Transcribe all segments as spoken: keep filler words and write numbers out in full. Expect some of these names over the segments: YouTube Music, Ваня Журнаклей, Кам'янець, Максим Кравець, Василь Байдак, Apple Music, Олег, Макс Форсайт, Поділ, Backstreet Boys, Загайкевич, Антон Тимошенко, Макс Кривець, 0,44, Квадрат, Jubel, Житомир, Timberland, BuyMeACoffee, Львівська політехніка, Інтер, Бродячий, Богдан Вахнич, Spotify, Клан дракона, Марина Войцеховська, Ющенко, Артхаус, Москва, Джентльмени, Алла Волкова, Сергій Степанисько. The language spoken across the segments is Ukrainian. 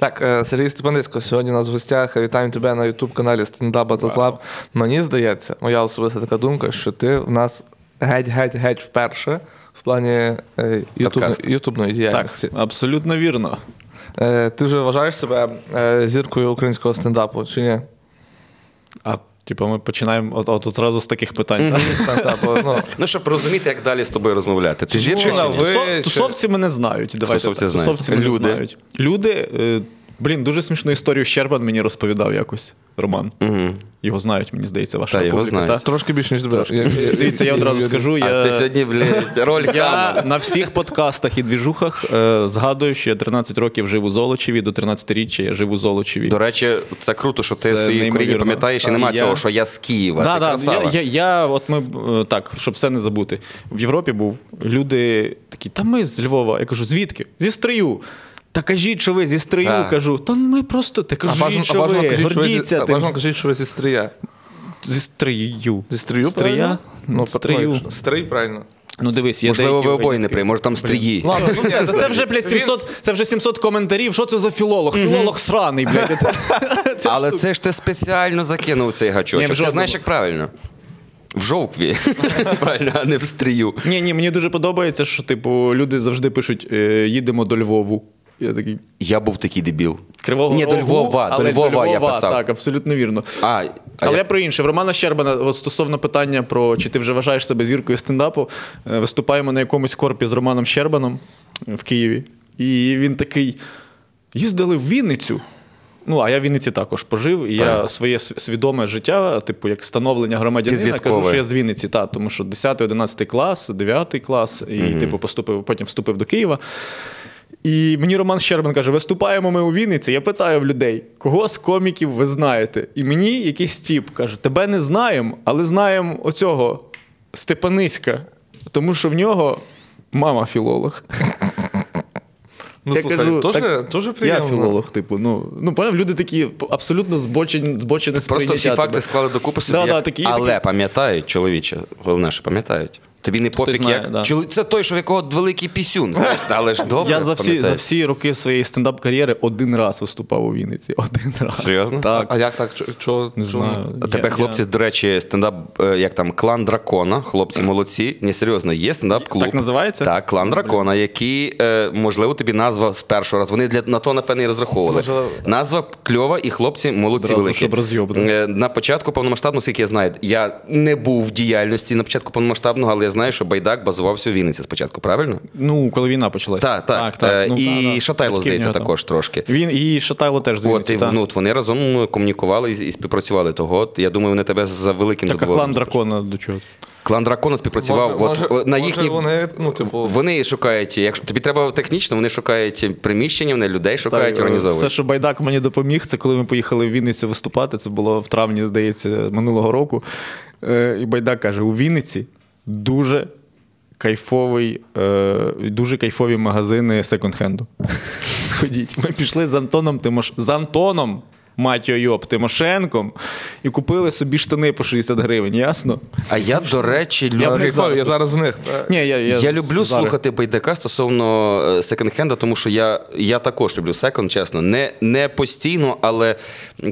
Так, Сергій Степанисько сьогодні у нас в гостях. Вітаємо тебе на ютуб-каналі StandUp Battle Club. Мені здається, моя особиста така думка, що ти в нас геть-геть-геть вперше в плані ютубної діяльності. Так, абсолютно вірно. Ти вже вважаєш себе зіркою українського стендапу, чи ні? А типу ми починаємо от, от, от одразу з таких питань. Ну, щоб розуміти, як далі з тобою розмовляти. Ти зірка? Тусовці мене знають. Тусовці мене знають. Люди, блін, дуже смішну історію Щербан мені розповідав якось, Роман. Його знають, мені здається, ваша публіка. Трошки більше, ніж тебе. Дивіться, я одразу скажу. А ти сьогодні, блядь, роль камера. Я на всіх подкастах і двіжухах згадую, що я тринадцять років жив у Золочеві, до тринадцятиріччя я жив у Золочеві. До речі, це круто, що ти в своїй Україні пам'ятаєш, і немає цього, що я з Києва. Так, так, я, от ми, так, щоб все не забути. В Європі був, люди такі, та ми з Львова. Я кажу, звідки? Зі Стрию. Та кажіть, що ви зі Стрию, кажу. Та ми просто, та кажіть, що ви, гордіться. Важно кажіть, що ви зі Стрия. Зі Стрию. Зі Стрию, правильно? Ну, Стрию. Стрий, правильно. Ну дивись, я можливо, ви обоє не приймемо, може там стрії. Це вже, блядь, сімсот коментарів, що це за філолог? Філолог сраний, блядь. Але це ж ти спеціально закинув цей гачочок. Ти знаєш, як правильно? В жовкві, правильно, а не в Стрию. Ні-ні, мені дуже подобається, що, типу, люди завжди пишуть, їдемо до Львову. Я такий... Я був такий дебіл. Кривого Ні, Рогу, до Львова, до Львова, Львова я писав. Так, абсолютно вірно. А, а але я... я про інше. В Романа Щербана стосовно питання про, чи ти вже вважаєш себе зіркою стендапу, виступаємо на якомусь корпі з Романом Щербаном в Києві. І він такий, їздили в Вінницю. Ну, а я в Вінниці також пожив, і так. Я своє свідоме життя, типу, як становлення громадянина, кажу, що я з Вінниці, та, тому що десятий, одинадцятий клас, дев'ятий клас, і mm-hmm. типу, поступив, потім вступив до Києва. І мені Роман Щербан каже, виступаємо ми у Вінниці, я питаю в людей, кого з коміків ви знаєте? І мені якийсь тіп каже, тебе не знаємо, але знаємо оцього Степаниська, тому що в нього мама філолог. Ну, я слухай, кажу, тоже, так, тоже приємно. Я філолог, типу, ну, ну, поняв, люди такі абсолютно збочені, збочені сприйняття. Просто всі факти склали докупи собі, да, як... да, такі, але такі... пам'ятають, чоловіче, головне, що пам'ятають. Тобі не пофіг, знає, як... Да. Чол... Це той, що в якого великий пісюн, знаєш, але ж добре. Я за всі, за всі роки своєї стендап-кар'єри один раз виступав у Вінниці. Один раз. Серйозно? Так. А як так? Чого? Не знаю. Тебе я, хлопці, я... до речі, стендап, як там, клан дракона, хлопці молодці. Ні, серйозно, є стендап-клуб. Так називається? Так, клан дракона, який, можливо, тобі назва з першого разу. Вони для... на то, напевно, і розраховували. Можливо... Назва кльова і хлопці молодці одразу, великі. Щоб роз'єбнути. На початку повномасштабного, наскільки я знаю, я не був в діяльності на початку повномасштабного, але я знаю, що Байдак базувався у Вінниці спочатку, правильно? Ну, коли війна почалася. Так, так. так, так. Ну, і та, Шатайло, та, здається, також трошки. Він і Шатайло теж з Вінниці. От, і, ну, от вони разом комунікували і співпрацювали того. Я думаю, вони тебе за великим задоволенням. Так, а клан дракона до чого? Клан дракона співпрацював. Може, от, може, на їхні... вони, ну, типу... вони шукають, якщо тобі треба технічно, вони шукають приміщення, вони людей шукають, так, організовують. Все, що Байдак мені допоміг, це коли ми поїхали в Вінницю виступати, це було в травні, здається, минулого року. І Байдак каже, у Вінниці дуже кайфовий, е, дуже кайфові магазини секонд-хенду. Сходіть. Ми пішли з Антоном Тимош... з Антоном, мать його йоб, Тимошенком і купили собі штани по шістдесят гривень, ясно? А я, до речі, люблю... Я, я, зараз... я зараз з них. Ні, я, я, я люблю зараз... слухати Байдака стосовно секонд-хенда, тому що я, я також люблю секонд, чесно. Не, не постійно, але,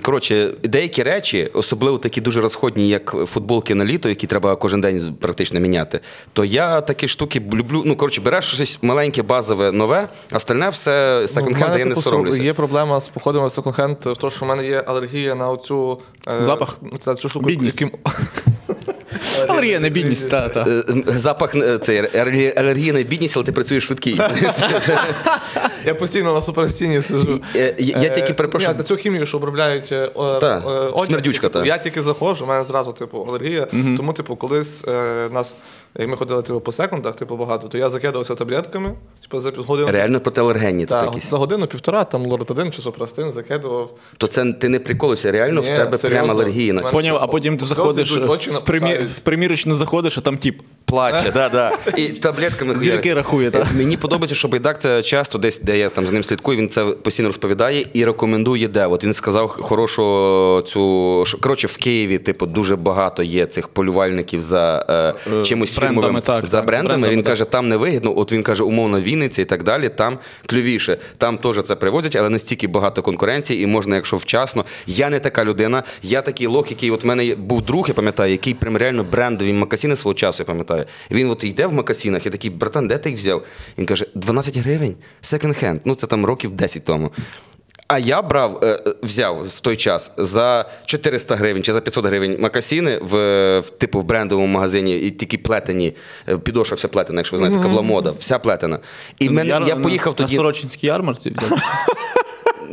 коротше, деякі речі, особливо такі дуже розходні, як футболки на літо, які треба кожен день практично міняти, то я такі штуки люблю. Ну, коротше, береш щось маленьке, базове, нове, а остальне все секонд-хенда, ну, я не типу, соромлюся. Є проблема з походами в секонд-хенд, то, що в мене є алергія на оцю... Запах? Е, цю штуку, бідність. Яким... Алергія на бідність, так, так. Запах, це алергія на бідність, але ти працюєш швидкий. Я постійно на суперстіні сижу. Я, я тільки перепрошую. Ні, цю хімію, що обробляють одяг. Смердючка, так. Я тільки заходжу, в мене зразу, типу, алергія. Угу. Тому, типу, колись е, нас, як ми ходили, типу, по секундах, типу, багато, то я закидався таблетками, типу, за годину. Реально протиалергенні, так, так якісь? За годину-півтора, там, лоротидин чи супрастин закидував. То це ти не приколишся, реально? Ні, в тебе серйозно. Прямо алергія. Поняв, а потім ти заходиш, в примірочну заходиш, а там тип. Плаче, да, да. І таблетками зірки рахує. Так? Мені подобається, що Байдак це часто десь, де я там за ним слідкую, він це постійно розповідає і рекомендує де. От він сказав хорошу цю... Коротше, в Києві, типу, дуже багато є цих полювальників за е, чимось брендами, фільмовим, так, за так, брендами. брендами. Він так. каже, там не вигідно, от він каже, умовно, Вінниця і так далі, там клювіше. Там теж це привозять, але настільки багато конкуренції і можна, якщо вчасно. Я не така людина, я такий лох, який, от в мене був друг, я пам'ятаю, який прям реально брендові макасіни свого часу, я пам'ятаю. Він от йде в макасінах, я такий, братан, де ти їх взяв? Він каже, дванадцять гривень, секонд-хенд, ну це там років десять тому. А я брав, взяв в той час за чотириста гривень чи за п'ятсот гривень макасіни в, в типу в брендовому магазині, і тільки плетені, підошва вся плетена, якщо ви знаєте, така була мода, вся плетена. І мен, яр... я поїхав на, тоді... На Сорочинській ярмарці?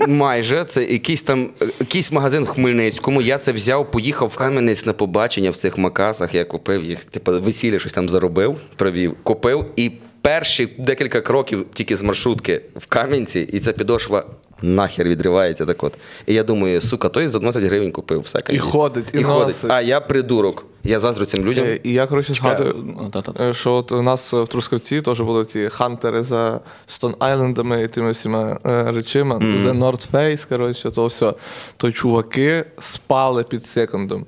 Майже. Це якийсь там, якийсь магазин в Хмельницькому. Я це взяв, поїхав в Кам'янець на побачення в цих макасах. Я купив їх, типу, весілля щось там заробив, провів, купив. І перші декілька кроків тільки з маршрутки в Кам'янці, і ця підошва нахер відривається так от. І я думаю, сука, той за дванадцять гривень купив. Все, і ходить, і, і ходить. А я придурок. Я заздрю цим людям. І я, коротше, згадую, що от у нас в Трускавці теж були ці хантери за Стон-Айлендами і тими всіма речами. Mm-hmm. За North Face, коротше, то все. То чуваки спали під секондом.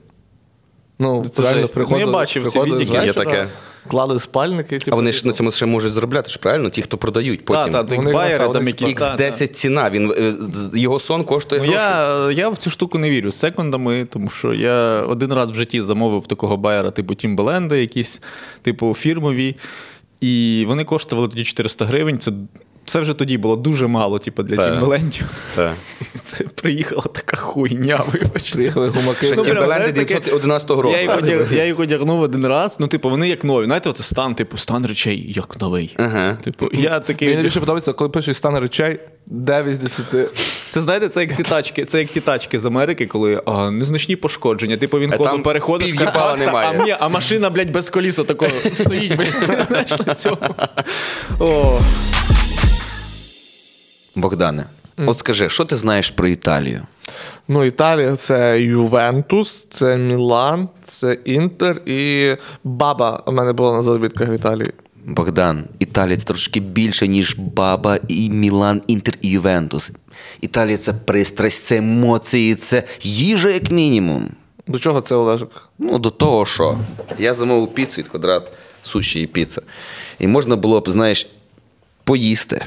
Ну, це реально приходили. Ну, я бачив ці відніки. Клали спальники. Типу, а вони ж на цьому ще можуть заробляти, ж правильно? Ті, хто продають потім. Так, так, байери там якісь. ікс десять ціна, він, його сон коштує ну, гроші. Я, я в цю штуку не вірю з секондами, тому що я один раз в житті замовив такого байера типу Timberland, якісь типу фірмові, і вони коштували тоді чотириста гривень. Це, це вже тоді було дуже мало типу, для Timberland. Так. Це приїхала така хуйня, вибачте. Приїхали гумаки. Тімбеленди дев'ятсот одинадцятого року. Я їх, одяг, я їх одягнув один раз. Ну, типу, вони як нові. Знаєте, оце стан, типу, стан речей, як новий. Ага. Типу, я такий... Мені більше подобається, коли пишуть стан речей, дев'ять з десяти. Це, знаєте, це як ті тачки, це як ті тачки з Америки, коли а, незначні пошкодження. Типу, він коду переходить, карпакса, а, мені, а машина, блядь, без коліса такого стоїть, блядь, знаєш, на цьому. О. Богдане. Mm. От скажи, що ти знаєш про Італію? Ну, Італія – це Ювентус, це Мілан, це Інтер і баба у мене була на заробітках в Італії. Богдан, Італія – це трошки більше, ніж баба, і Мілан, Інтер і Ювентус. Італія – це пристрасть, це емоції, це їжа як мінімум. До чого це, Олежик? Ну, до того, що я замовив піцу від квадрат, суші і піца. І можна було б, знаєш, поїсти.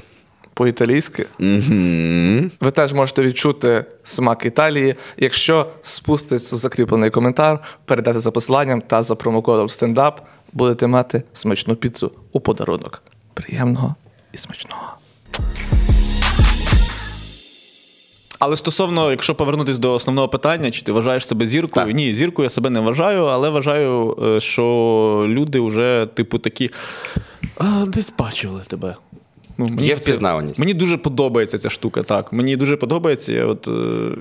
По-італійськи. Mm-hmm. Ви теж можете відчути смак Італії, якщо спуститься в закріплений коментар, передати за посиланням та за промокодом StandUp, будете мати смачну піцу у подарунок. Приємного і смачного. Але стосовно, якщо повернутися до основного питання, чи ти вважаєш себе зіркою? Так. Ні, зіркою я себе не вважаю, але вважаю, що люди вже типу такі, а, десь бачили тебе. Ну, мені є впізнаваність. Це, мені дуже подобається ця штука, так. Мені дуже подобається. От,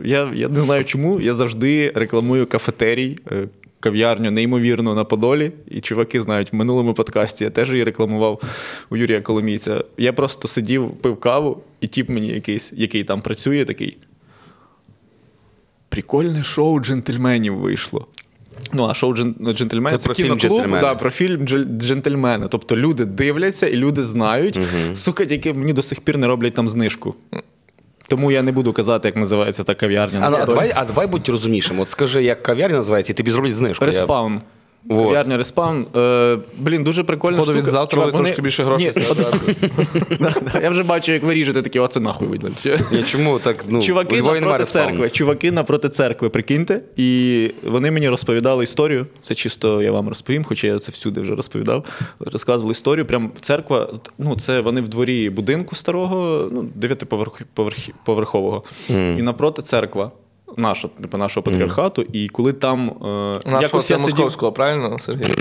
я, я не знаю чому, я завжди рекламую кафетерій, кав'ярню неймовірно на Подолі. І чуваки знають, в минулому подкасті я теж її рекламував у Юрія Коломійця. Я просто сидів, пив каву, і тіп мені якийсь, який там працює, такий. Прикольне шоу «Джентльменів» вийшло. Ну, а шоу «Джентльмени» – це, це кіноклуб да, про фільм «Джентльмени». Тобто люди дивляться і люди знають. Угу. Сука, тільки мені до сих пір не роблять там знижку. Тому я не буду казати, як називається та кав'ярня. А, а, давай, а давай будь розумнішим. От скажи, як кав'ярня називається, і тобі зроблять знижку. Респаун. Вот. Кав'ярня «Респаун». Е, блін, дуже прикольна Ходу штука. Ходу від завтра вони... трошки більше грошей. Я вже бачу, як ви ріжете такі, оце нахуй видно. Чому так? Чуваки напроти церкви. Чуваки напроти церкви, прикиньте. І вони мені розповідали історію. Це чисто я вам розповім, хоча я це всюди вже розповідав. Розказували історію. Прям церква, ну це вони в дворі будинку старого, ну, дев'ятиповерхового. І напроти церква. Нашого, типу, нашого патріархату, mm-hmm. І коли там... Е, нашого це московського, сидів... правильно, Сергій?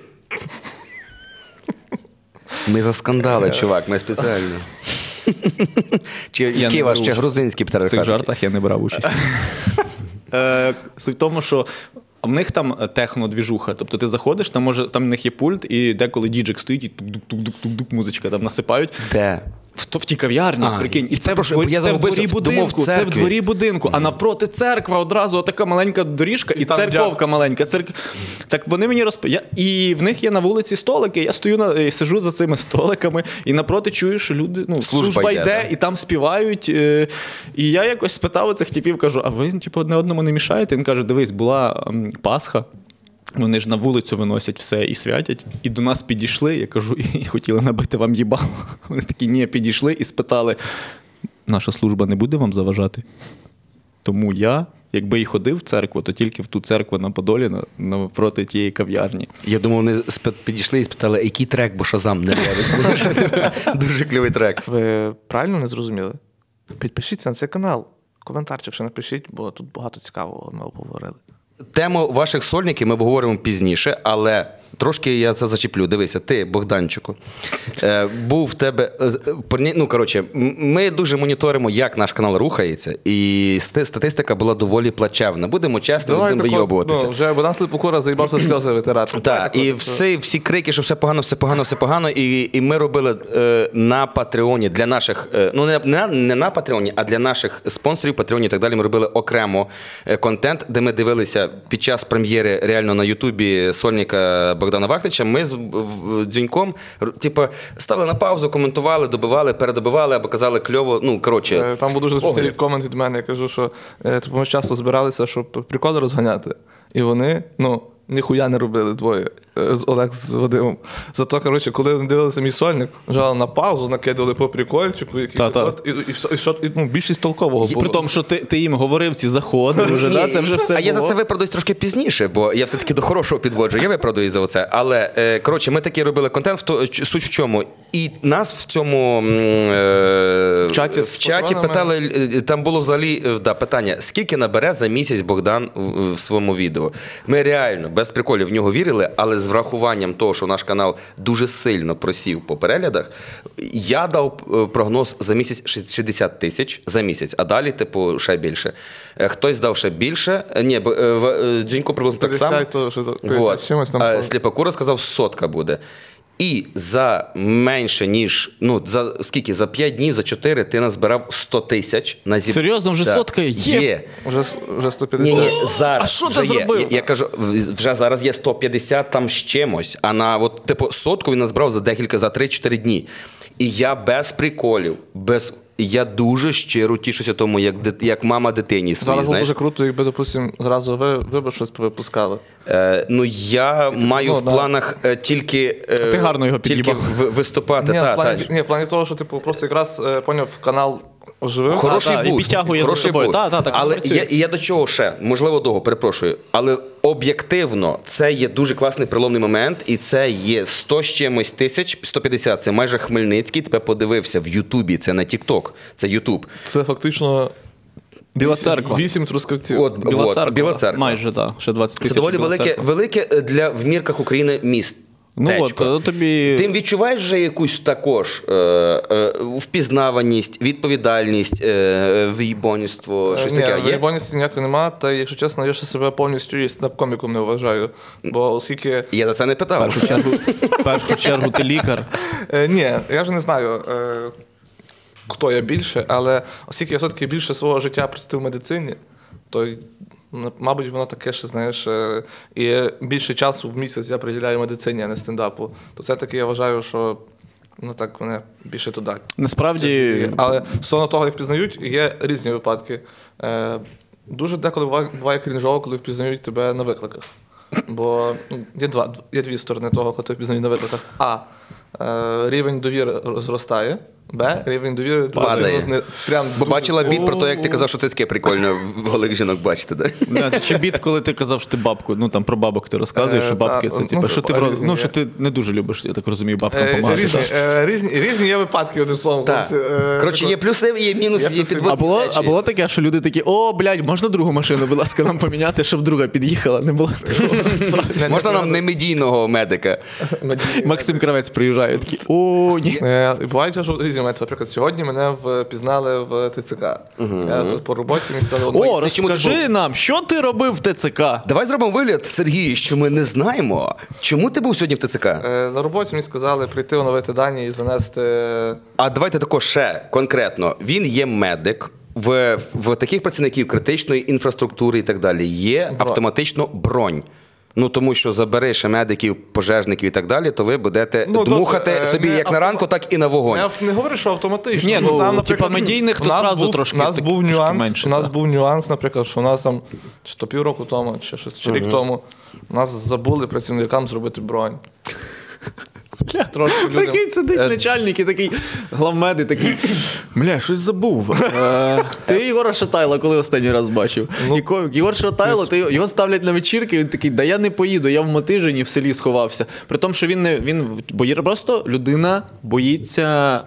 Ми заскандали, чувак, ми спеціально. Який ваш ще грузинський патріархат? В цих жартах я не брав участь. Суть в тому, що в них там техно-двіжуха, тобто ти заходиш, там може, там в них є пульт, і деколи діджик стоїть, і тук-тук-тук-тук-тук музичка там насипають. Де? В тій кав'ярні, прикинь, і це в дворі будинку, а навпроти церква одразу така маленька доріжка і церковка маленька. Так вони мені розповіли. І в них є на вулиці столики, я стою і сиджу за цими столиками, і навпроти чую, що люди, служба йде, і там співають. І я якось спитав у цих типів, кажу, а ви одне одному не мішаєте? Він каже, дивись, була Пасха. Вони ж на вулицю виносять все і святять. І до нас підійшли, я кажу, і хотіли набити вам їбало. Вони такі, ні, підійшли і спитали, наша служба не буде вам заважати? Тому я, якби і ходив в церкву, то тільки в ту церкву на Подолі, навпроти тієї кав'ярні. Я думав, вони підійшли і спитали, який трек, бо Шазам не ловить. Дуже кльовий трек. Ви правильно не зрозуміли? Підпишіться на цей канал, коментарчик ще напишіть, бо тут багато цікавого ми обговорили. Тему ваших сольників ми обговоримо пізніше, але трошки я це зачіплю. Дивися, ти, Богданчику, був в тебе... Ну, коротше, ми дуже моніторимо, як наш канал рухається, і статистика була доволі плачевна. Будемо чесно одним вийобуватися. Вже Богдан Слепокора заїбався сльози витирати. Так, і всі крики, що все погано, все погано, все погано, і ми робили на Патреоні для наших... Ну, не на Патреоні, а для наших спонсорів, Патреоні і так далі, ми робили окремо контент, де ми дивилися під час прем'єри реально на Ютубі сольника Богдана Вахнича, ми з Дзюньком ставили на паузу, коментували, добивали, передобивали або казали кльово, ну, коротше. Там був дуже спостерігав комент від мене, я кажу, що ми часто збиралися, щоб приколи розганяти, і вони, ну, ніхуя не робили двоє, Олег з Вадимом. Зато, коротше, коли вони дивилися мій сольник, жали на паузу, накидували по прикольчику, і більшість толкового було. При тому, що ти їм говорив ці заходи, це вже все було. А я за це виправдаюсь трошки пізніше, бо я все-таки до хорошого підводжу, я виправдаюсь за це. Але, коротше, ми таки робили контент, суть в чому. І нас в цьому в чаті питали, там було взагалі питання, скільки набере за місяць Богдан в своєму відео. Ми реально, без приколів, в нього вірили, але з врахуванням того, що наш канал дуже сильно просів по переглядах, я дав прогноз за місяць шістдесят тисяч за місяць, а далі, типу, ще більше. Хтось дав ще більше, ні, Дзюнько приблизно так само, Сліпакура сказав, сотка буде. І за менше ніж, ну, за скільки, за п'ять днів, за чотири ти назбирав сто тисяч. Серйозно? Вже сотка є? Вже сто п'ятдесят. А що ти зробив? Я кажу, вже зараз є сто п'ятдесят там з чимось, а на, от, типу, сотку він назбирав за декілька, за три-чотири дні. І я без приколів, без... Я дуже щиро тішуся тому, як мама дитині своїй, знаєш. Зараз дуже круто, якби, допустим, зразу ви б щось повипускали. Ну, я маю в планах тільки виступати. Ні, в плані того, що просто якраз, поняв, канал оживив. Хороший буст. Хороший буст. Але я до чого ще, можливо, довго, перепрошую, але об'єктивно це є дуже класний преломний момент, і це є сто з чимось тисяч, сто п'ятдесят, це майже Хмельницький, тебе подивився в Ютубі, це не Тік-Ток, це Ютуб. Це фактично... Біла Церква. Вісім Трускавців. Біла Церква. Майже, так. Ще двадцять тисяч. Це доволі велике для, в мірках України, міст. Ти відчуваєш вже якусь також впізнаваність, відповідальність, в'їбоніство, щось таке? Ні, в'їбоність ніякої нема, та, якщо чесно, я ще себе повністю і стендап-коміком не вважаю, бо оскільки... Я за це не питав. В першу чергу ти лікар. Ні, я ж не знаю, хто я більше, але оскільки я все-таки більше свого життя присвятив медицині, то... Мабуть, воно таке, що, знаєш, і більше часу в місяць я приділяю медицині, а не стендапу. То все-таки я вважаю, що, ну так, мене більше туди. Насправді... Але стосовно того, як впізнають, є різні випадки. Дуже деколи буває крінжово, коли впізнають тебе на викликах. Бо є два, є дві сторони того, коли тебе впізнають на викликах. А. Рівень довіри зростає. Б. Рівень довіри... Падає. Бо бачила бід про те, як ти казав, що це таке прикольно в голих жінок бачити, так? Чи бід, коли ти казав, що ти бабку, ну там про бабок ти розказуєш, що бабки це, типу, що ти не дуже любиш, я так розумію, бабкам помагати. Різні є випадки, одним словом. Коротше, є плюси, є мінуси, є підводні. А було таке, що люди такі, о, блядь, можна другу машину, будь ласка, нам поміняти, щоб друга під'їхала, не було такого. Можна нам немедійного медика? Максим Кравець приїжджає, такий, о, ні. Бувають різні друзями. Наприклад, сьогодні мене впізнали в ТЦК. Uh-huh. Я тут по роботі мені сказали... О, розкажи нам, що ти робив в ТЦК? Давай зробимо вигляд, Сергій, що ми не знаємо. Чому ти був сьогодні в ТЦК? Е, на роботі мені сказали прийти оновити дані і занести... А давайте тако ще конкретно. Він є медик. В, в таких працівників критичної інфраструктури і так далі є автоматично бронь. Ну, тому що забереш медиків, пожежників і так далі, то ви будете ну, дмухати добре, собі не, як автомат... на ранку, так і на вогонь. Я не говорю, що автоматично. Ні, ну, там, наприклад, типу медійних, то зразу був, трошки, нас так, був трошки нюанс, менше. У нас да. був нюанс, наприклад, що у нас там, чи то півроку тому, чи, чи рік uh-huh. тому, нас забули працівникам зробити бронь. Прикинь, сидить начальник і такий главмед і такий, бля, щось забув. Ти Єгора Шатайла коли останній раз бачив? Єгор Шатайло, його ставлять на вечірки, він такий, да я не поїду, я в Матижині в селі сховався. При тому, що він не, він, бо просто людина боїться,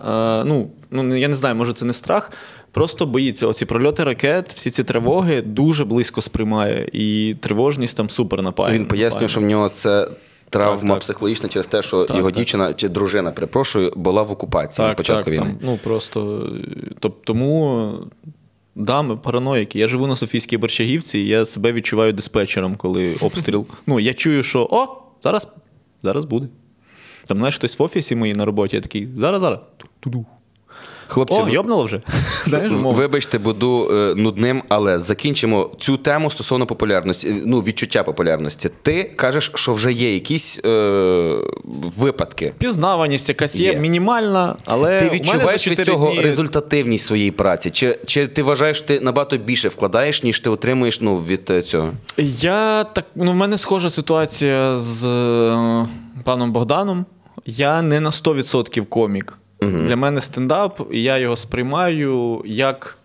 ну, я не знаю, може це не страх, просто боїться. Оці прольоти ракет, всі ці тривоги дуже близько сприймає. І тривожність там супер напає. Він пояснює, що в нього це... Травма так, психологічна так. через те, що так, його так. дівчина чи дружина, перепрошую, була в окупації на початку так, війни. Там, ну просто тобто, тому да, ми параноїки. Я живу на Софійській Борщагівці, і я себе відчуваю диспетчером, коли обстріл. Ну, я чую, що о, зараз, зараз буде. Там, знаєш, хтось в офісі моїй на роботі, я такий, зараз, зараз. Ту-ду. Хлопці, о, йобнуло вже. Знаєш, вибачте, буду е, нудним, але закінчимо цю тему стосовно популярності, ну, відчуття популярності. Ти кажеш, що вже є якісь е, випадки. Пізнаваність якась є, є. мінімальна, але ти відчуваєш від цього дні... результативність своєї праці? Чи, чи ти вважаєш, що ти набагато більше вкладаєш, ніж ти отримуєш ну, від цього? Я так, ну, в мене схожа ситуація з е, паном Богданом. Я не на сто відсотків комік. Uh-huh. Для мене стендап, і я його сприймаю як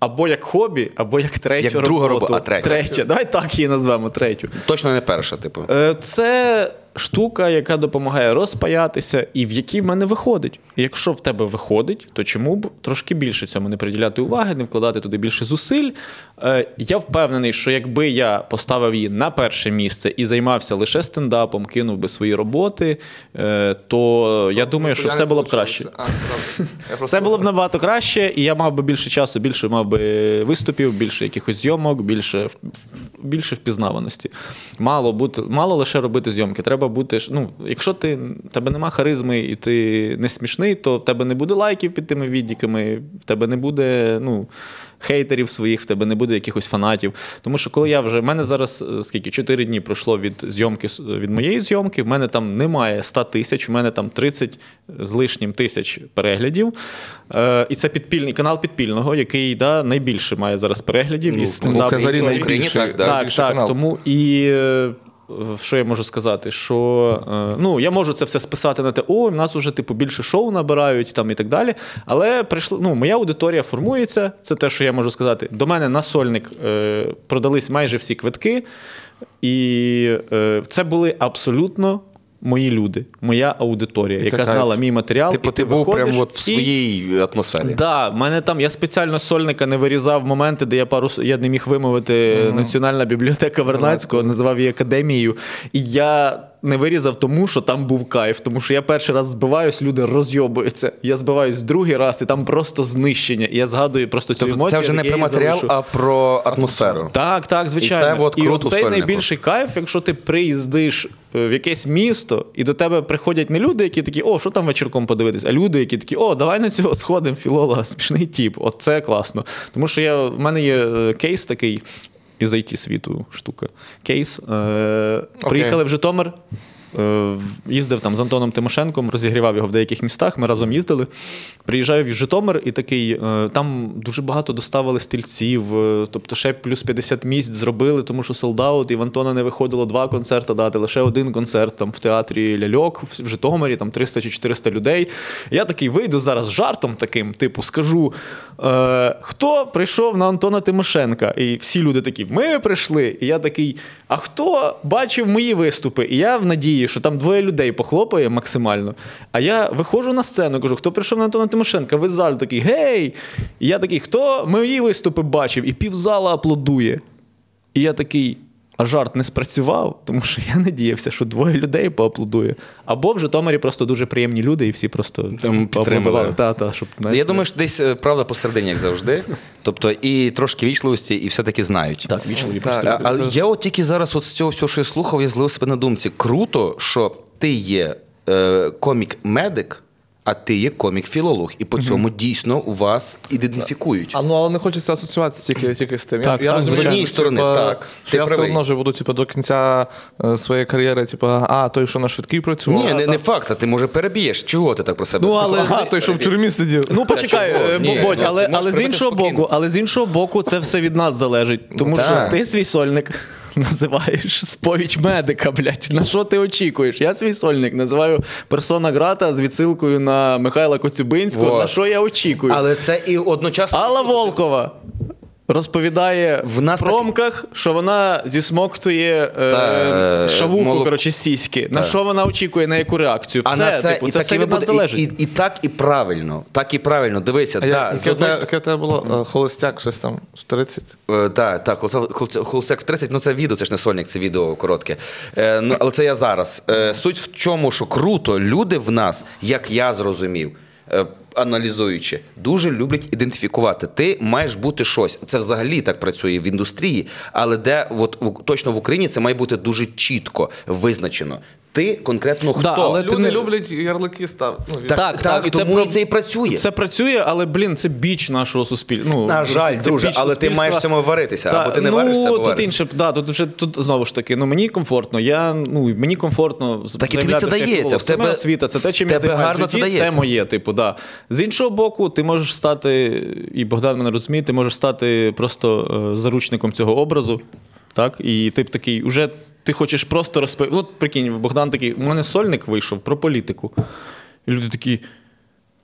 або як хобі, або як третю як роботу. Друга робота, а третя. третя. Давай так її назвемо, третю. Точно не перша, типу. Це штука, яка допомагає розпаятися і в якій в мене виходить. І якщо в тебе виходить, то чому б трошки більше цьому не приділяти уваги, не вкладати туди більше зусиль. Я впевнений, що якби я поставив її на перше місце і займався лише стендапом, кинув би свої роботи, то я думаю, що все було б краще. Все було б набагато краще, і я мав би більше часу, більше мав би виступів, більше якихось зйомок, більше, більше впізнаваності. Мало бути, мало лише робити зйомки. Треба бути, ну, якщо ти, тебе нема харизми і ти не смішний, то в тебе не буде лайків під тими віддіками, в тебе не буде, ну, хейтерів своїх, в тебе не буде якихось фанатів. Тому що коли я вже, в мене зараз, скільки, чотири дні пройшло від зйомки, від моєї зйомки, в мене там немає сто тисяч, в мене там тридцять з лишнім тисяч переглядів. Е, і це підпільний, канал підпільного, який, да, найбільше має зараз переглядів. Ну, і стендап, це взагалі на Україні, так, да, так, так, тому і... Що я можу сказати? Що, ну, я можу це все списати на те, о, в нас вже типу, більше шоу набирають там, і так далі. Але прийшло, ну, моя аудиторія формується, це те, що я можу сказати. До мене на сольник е, продались майже всі квитки, і е, це були абсолютно мої люди, моя аудиторія, це яка кайф. Знала мій матеріал. Типу, ти, ти був прямо от в своїй і... атмосфері. Так, да, мене там, я спеціально сольника не вирізав моменти, де я пару я не міг вимовити mm-hmm. Національна бібліотека Вернадського, називав її академією. І я не вирізав тому, що там був кайф, тому що я перший раз збиваюсь, люди розйобуються. Я збиваюсь другий раз, і там просто знищення. І я згадую просто цю тобто емоцію. Це вже не про матеріал, а про атмосферу. Так, так, звичайно. І, це, от, і от цей найбільший кайф, якщо ти приїздиш в якесь місто, і до тебе приходять не люди, які такі, о, що там вечірком подивитись, а люди, які такі, о, давай на цього сходимо, філолога, смішний тіп, от це класно. Тому що я, в мене є кейс такий, із ай ті-світу штука, кейс. Е, okay. Приїхали в Житомир, е, їздив там з Антоном Тимошенком, розігрівав його в деяких містах, ми разом їздили. Приїжджаю в Житомир і такий, е, там дуже багато доставили стільців, е, тобто ще плюс п'ятдесят місць зробили, тому що солдаут, і в Антона не виходило два концерти дати, лише один концерт там в театрі Ляльок в Житомирі, там триста чи чотириста людей. Я такий вийду зараз з жартом таким, типу, скажу, е, хто прийшов на Антона Тимошенка? І всі люди такі, ми прийшли. І я такий, а хто бачив мої виступи? І я в надії, що там двоє людей похлопає максимально. А я виходжу на сцену, кажу, хто прийшов на Антона Тимошенка, весь зал такий, гей! І я такий, хто мої виступи бачив? І півзала аплодує. І я такий, А жарт не спрацював, тому що я надіявся, що двоє людей поаплодує. Або в Житомирі просто дуже приємні люди, і всі просто там підтримували. Та, та, щоб, знаєш, я думаю, що десь правда посередині, як завжди. Тобто і трошки вічливості, і все-таки знають. Так, вічливі просто. А я от тільки зараз от з цього всього, що я слухав, я злив себе на думці. Круто, що ти є е, комік-медик, а ти є комік-філолог. І по цьому mm-hmm. дійсно у вас ідентифікують. А ну, але не хочеться асоціюватися тільки, тільки з тим. Так, я, так, я розумію, з однієї сторони, типу, так. Ти я правий. Все одно буду типу, до кінця своєї кар'єри, типу, а, той, що на швидкій працював. Ні, а, не, не факт, а ти, може, переб'єш. Чого ти так про себе? Ну, але... А, той, що переб'єш. В тюрмі сидів. Ну, почекай, Бодь, але, але, з іншого боку, але з іншого боку, це все від нас залежить. Тому так. що ти свій сольник... називаєш сповідь медика, блядь. На що ти очікуєш? Я свій сольник називаю персона грата з відсилкою на Михайла Коцюбинського. Вот. На що я очікую? Але це і одночасно... Алла Волкова розповідає в нас промках, так... що вона зісмоктує е, шавуху, молок... коротше, сіськи. Та. На що вона очікує, на яку реакцію? Все, а на це, типу, і це все від нас залежить. І, і, і так, і правильно. Так, і правильно. Дивися. А да, яке в тебе було? Холостяк щось там в тридцять? Е, так, та, холостяк в тридцять. Ну, це відео, це ж не сольник, це відео коротке. Е, ну, але це я зараз. Е, суть в чому, що круто, люди в нас, як я зрозумів, е, аналізуючи, дуже люблять ідентифікувати. Ти маєш бути щось. Це взагалі так працює в індустрії, але де, от, точно в Україні, це має бути дуже чітко визначено. Ти конкретно хто. Да, але люди ти не... люблять ярлики ставити. Ну, так, так, так, і це, тому... це і працює. Це працює, але, блін, це біч нашого суспільства. Ну, на жаль, друже, але ти маєш в цьому варитися, та, або ти не ну, варишся, або варишся. Інше, да, тут, вже, тут знову ж таки, ну мені комфортно, я, ну, мені комфортно так, і тобі це дається. В тебе освіта, це те, чим я займаюся в житті, це дається. Моє, типу, да. З іншого боку, ти можеш стати, і Богдан мене розуміє, ти можеш стати просто заручником цього образу, так, і ти б такий, уже ти хочеш просто розповісти. От, прикинь, Богдан такий, у мене сольник вийшов про політику. І люди такі,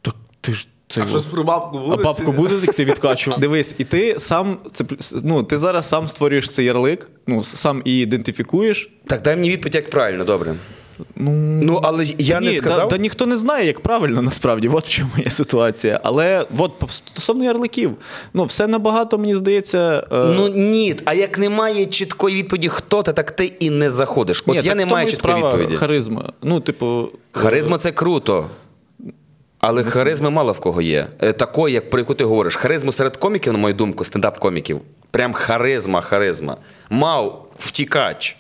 так ти ж це... А щось про бабку буде? А бабку буде, так ти відкачував. Дивись, і ти сам, це, ну, ти зараз сам створюєш цей ярлик, ну, сам і ідентифікуєш. Так, дай мені відповідь, як правильно, добре. Ну, ну, але я ні, не сказав. Та, та ніхто не знає, як правильно, насправді. От в чому є ситуація. Але от, стосовно ярликів, ну, все набагато, мені здається... Е... Ну, ні. А як немає чіткої відповіді, хто ти, так ти і не заходиш. От ні, я не маю чіткої відповіді. Харизма. Ну, типу... Харизма – це круто. Але не харизми не мало в кого є. Такої, як про яку ти говориш. Харизму серед коміків, на мою думку, стендап-коміків. Прям харизма, харизма. Мав втікач.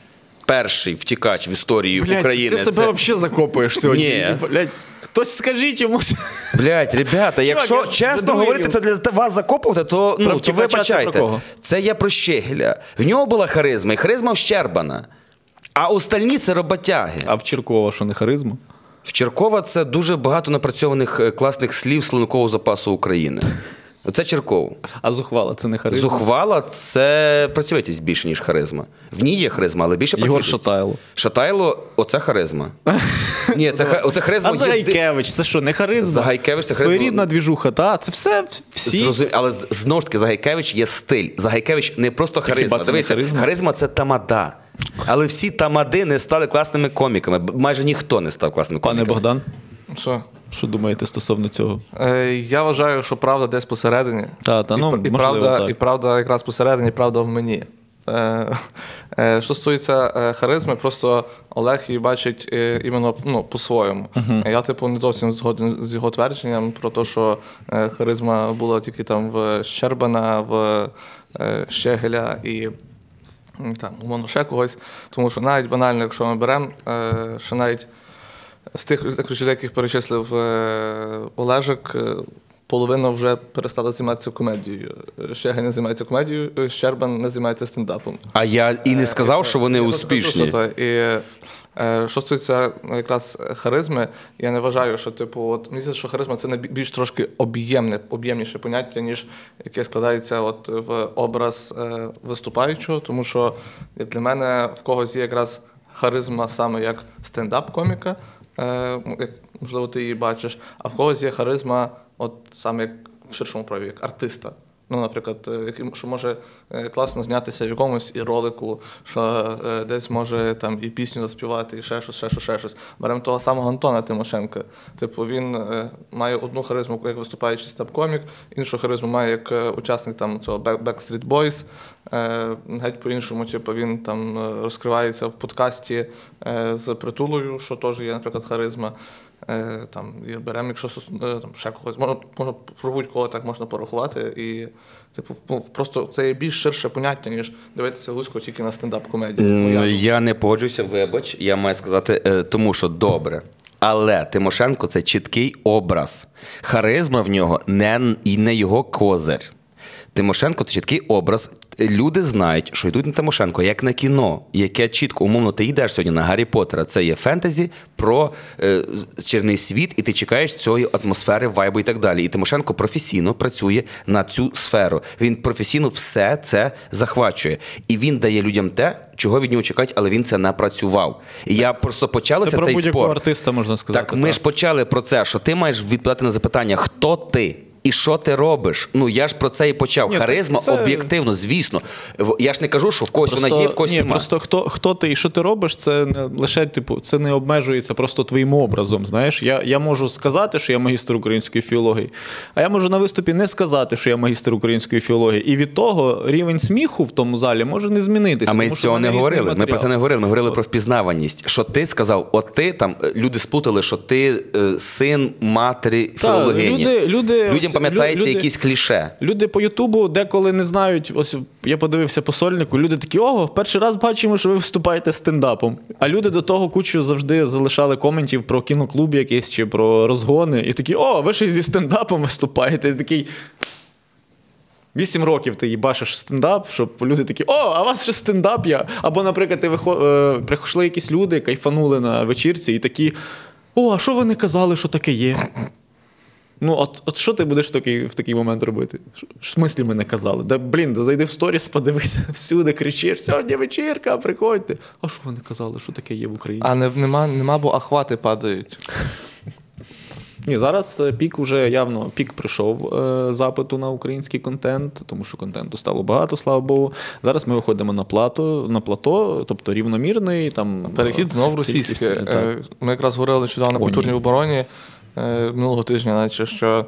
Перший втікач в історії блядь, України. Ти себе це... взагалі закопуєш сьогодні. Блядь, хтось скажіть йому. Блядь, ребята, якщо я чесно говорити, це для вас закопувати, то, ну, то вибачайте. Це я про Щегеля. В нього була харизма, і харизма в Щербана. А остальні це роботяги. А в Черкова що не харизма? В Черкова це дуже багато напрацьованих класних слів словникового запасу України. Це Черков. А зухвала – це не харизма? Зухвала – це працьовитість більше, ніж харизма. В ній є харизма, але більше працьовитість. Єгор Шатайло. Шатайло – оце харизма. Ні, це харизма. А Загайкевич – це що, не харизма? Загайкевич – це харизма. Своєрідна двіжуха, та, це все, всі. Але знову ж таки, Загайкевич є стиль. Загайкевич не просто харизма. Дивіться, харизма – це тамада. Але всі тамади не стали класними коміками. Майже ніхто не став класними коміками. Пане Богдан? Що? Що думаєте стосовно цього? Е, я вважаю, що правда десь посередині. Та, та, і, ну, і, можливо, правда, так. І правда якраз посередині, і правда в мені. Е, е, що стосується е, харизми, просто Олег її бачить е, іменно, ну, по-своєму. Uh-huh. Я, типу, не зовсім згоден з його твердженням про те, що е, харизма була тільки там в Щербана, в е, Щегеля і там, воно ще когось. Тому що навіть банально, якщо ми беремо, е, що навіть з тих людей, яких перечислив Олежик, половина вже перестала займатися комедією. Щегель не займається комедією, Щербан не займається стендапом. А я і не сказав, що вони я успішні. Кажу, що, і, що стосується якраз харизми, я не вважаю, що типу, от мені здається, що харизма це більш трошки об'ємне, об'ємніше поняття, ніж яке складається от в образ виступаючого, тому що як для мене в когось є якраз харизма саме як стендап-коміка. Як, можливо, ти її бачиш, а в когось є харизма, от саме як в ширшому праві, як артиста. Ну, наприклад, що може класно знятися в якомусь і ролику, що десь може там і пісню заспівати, і ще щось, ще щось, ще щось. Беремо того самого Антона Тимошенка. Типу, він має одну харизму як виступаючий стендап-комік, іншу харизму має як учасник там цього Backstreet Boys. Геть по-іншому, типу, він там розкривається в подкасті з Притулою, що теж є, наприклад, харизма. Там, і беремо, якщо там, ще когось, можна, можна про будь-кого так можна порахувати. І, типу, просто це є більш ширше поняття, ніж дивитися вузько тільки на стендап-комедію. Я не погоджуюся, вибач, я маю сказати, тому що добре. Але Тимошенко – це чіткий образ. Харизма в нього не, і не його козир. Тимошенко – це чіткий образ. Люди знають, що йдуть на Тимошенко, як на кіно, яке чітко, умовно, ти йдеш сьогодні на Гаррі Поттера. Це є фентезі про е, чорний світ, і ти чекаєш цієї атмосфери, вайбу і так далі. І Тимошенко професійно працює на цю сферу. Він професійно все це захвачує. І він дає людям те, чого від нього чекають, але він це напрацював. І я просто почалася цей спор. Це про будь-якого артиста, можна сказати. Так, ми так. ж почали про це, що ти маєш відповідати на запитання, хто ти? І що ти робиш? Ну, я ж про це і почав. Ні, харизма це... об'єктивно, звісно. Я ж не кажу, що в когось просто, вона є, в когось немає. Ні, просто хто, хто ти і що ти робиш, це не, лише, типу, це не обмежується просто твоїм образом, знаєш. Я, я можу сказати, що я магістр української філології, а я можу на виступі не сказати, що я магістр української філології. І від того рівень сміху в тому залі може не змінитися. А ми з цього не говорили. Ми про це не говорили. Ми говорили про впізнаваність. Що ти сказав, от ти, там, люди сплутали, що ти е, син матері філологині. Люди, люди... Людям пам'ятається люди, якісь кліше. Люди по Ютубу деколи не знають. Ось я подивився по Сольнику, люди такі: ого, перший раз бачимо, що ви виступаєте стендапом. А люди до того кучу завжди залишали коментів про кіноклуб якийсь чи про розгони. І такі: о, ви ще зі стендапом виступаєте. І такий... Вісім років ти їбашиш стендап, щоб люди такі: о, а у вас ще стендап є. Або, наприклад, ти вихо... прийшли якісь люди, кайфанули на вечірці і такі: о, а що ви не казали, що таке є? Ну, от, от що ти будеш в такий, в такий момент робити? В смислі ми не казали? Да, блін, да зайди в сторіс, подивися, всюди кричиш: сьогодні вечірка, приходьте. А що вони казали, що таке є в Україні? А не, нема, нема, бо ахвати падають. Ні, зараз пік уже явно, пік прийшов е, запиту на український контент, тому що контенту стало багато, слава Богу. Зараз ми виходимо на плато, на плато, тобто рівномірний. Там, перехід знову російський. Е, ми якраз говорили, що за на культурній обороні. Минулого тижня, наче, що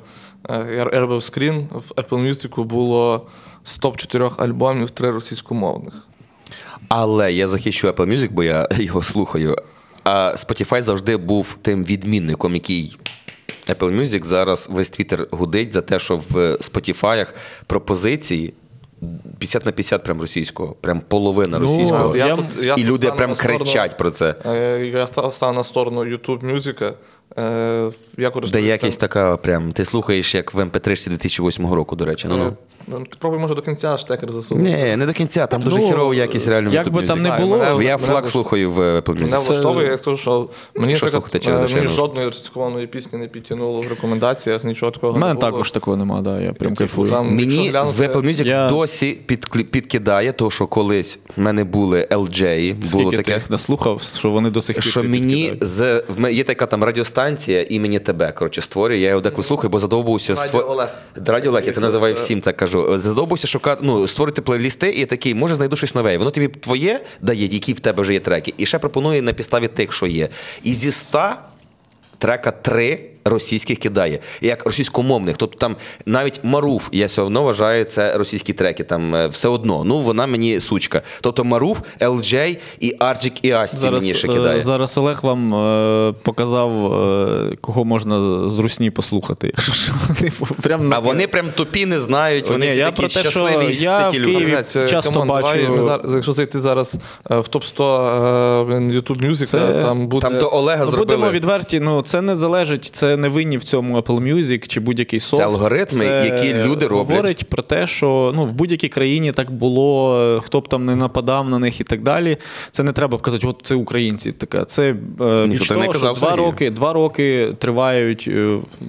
я робив скрін, в Apple Music було з топ чотирьох альбомів три російськомовних. Але я захищу Apple Music, бо я його слухаю. А Spotify завжди був тим відмінником, який Apple Music. Зараз весь Twitter гудить за те, що в Spotify пропозиції п'ятдесят на п'ятдесят прям російського, прям половина російського. Ну, я, і я, люди я прям кричать сторону, про це. Я став, став на сторону YouTube Music. Я користуюся... Де якість така прям, ти слухаєш як в ем пі три дві тисячі восьмого року, до речі. Ну-ну. Ти пробуй, може, до кінця аж текер засунути. Ні, не до кінця, там дуже ну, хірова якість реально в YouTube Music. Я флаг слухаю в Apple Music. Мене влаштовує, я скажу, що мені, що слухати, через мені жодної російськомовної пісні не підтягнуло в рекомендаціях, нічого такого не було. У мене також такого немає, да, я прям кайфую. Там, мені глянути, в Apple Music я... досі під, підкидає то, що колись в мене були ел джей. Скільки було таке, ти їх наслухав, що вони до сих пір підкидають? Що мені з, є така там радіостанція імені тебе, коротше, створюю, я його деколи слухаю, бо задовбувався... Радіо Олег. Радіо Олег, я це називаю всім, так кажу. Задобувся шукати, ну, створити плейлісти і такий, може, знайду щось нове. Воно тобі твоє дає, які в тебе вже є треки, і ще пропонує на підставі тих, що є. І зі ста трека три російських кидає, як російськомовних. Тобто там навіть Маруф, я все одно вважаю, це російські треки, там все одно. Ну, вона мені сучка. Тобто Маруф, ел джей і Арджік і Асті мені ще кидає. Зараз Олег вам е, показав, е, кого можна з русні послухати. прям на... А вони прям тупі, не знають, вони всі такі щасливі і ситі люди. Часто бачу. Зараз, якщо зайти зараз в топ сто YouTube Music, це... там буде... Там до Олега зробили. Будемо відверті, ну, це не залежить, це не винні в цьому Apple Music чи будь-який софт. Це алгоритми, це які люди роблять. Говорить про те, що ну, в будь-якій країні так було, хто б там не нападав на них і так далі. Це не треба казати, от це українці. Така. Це більш того, казав, що два роки, два роки тривають,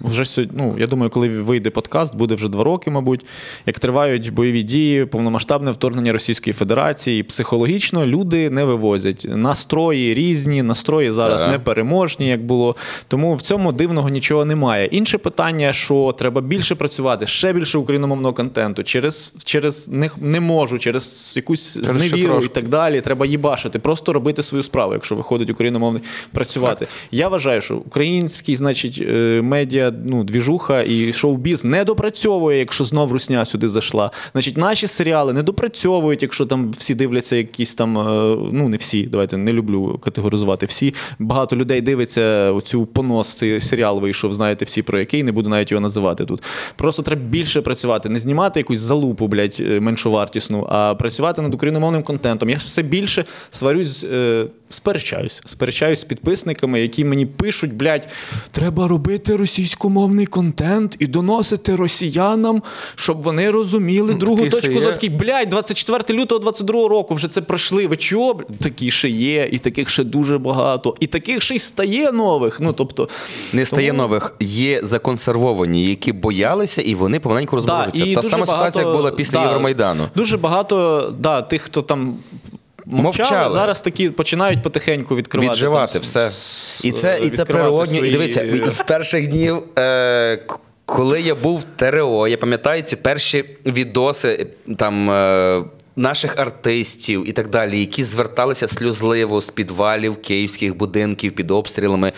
вже сьогодні, ну, я думаю, коли вийде подкаст, буде вже два роки, мабуть, як тривають бойові дії, повномасштабне вторгнення Російської Федерації. Психологічно люди не вивозять. Настрої різні, настрої зараз ага. непереможні, як було. Тому в цьому дивного нічого немає. Інше питання, що треба більше працювати, ще більше україномовного контенту. Через, через не, не можу, через якусь через зневіру і так далі. Треба їбашити. Просто робити свою справу, якщо виходить україномовний, працювати. Так. Я вважаю, що український, значить, медіа, ну, двіжуха і шоу-біз не допрацьовує, якщо знов русня сюди зайшла. Значить, наші серіали не допрацьовують, якщо там всі дивляться якісь там, ну, не всі, давайте, не люблю категоризувати всі. Багато людей дивиться оцю понос, цей серіал вийшов, знаєте всі про який, не буду навіть його називати тут. Просто треба більше працювати, не знімати якусь залупу, блядь, меншовартісну, а працювати над україномовним контентом. Я все більше сварюсь, е, сперечаюсь, сперечаюсь з підписниками, які мені пишуть, блядь, треба робити російськомовний контент і доносити росіянам, щоб вони розуміли другу точку зору. Такий, блядь, двадцять четвертого лютого двадцять другого року вже це пройшли, ви чого? Такі ще є, і таких ще дуже багато, і таких ще й стає нових, ну, тобто... Не стає тому... нових, є законсервовані, які боялися, і вони помаленьку розмножуються. Да, та сама багато... ситуація, як була після да, Євромайдану. Дуже багато, да, тих, хто там... Мовчали. Мовчали. Зараз такі починають потихеньку відкривати. Відживати там, все. І це, і це природньо. Свої... І дивіться, з перших днів, е, коли я був в ТРО, я пам'ятаю ці перші відоси там, е, наших артистів і так далі, які зверталися сльозливо з підвалів київських будинків під обстрілами.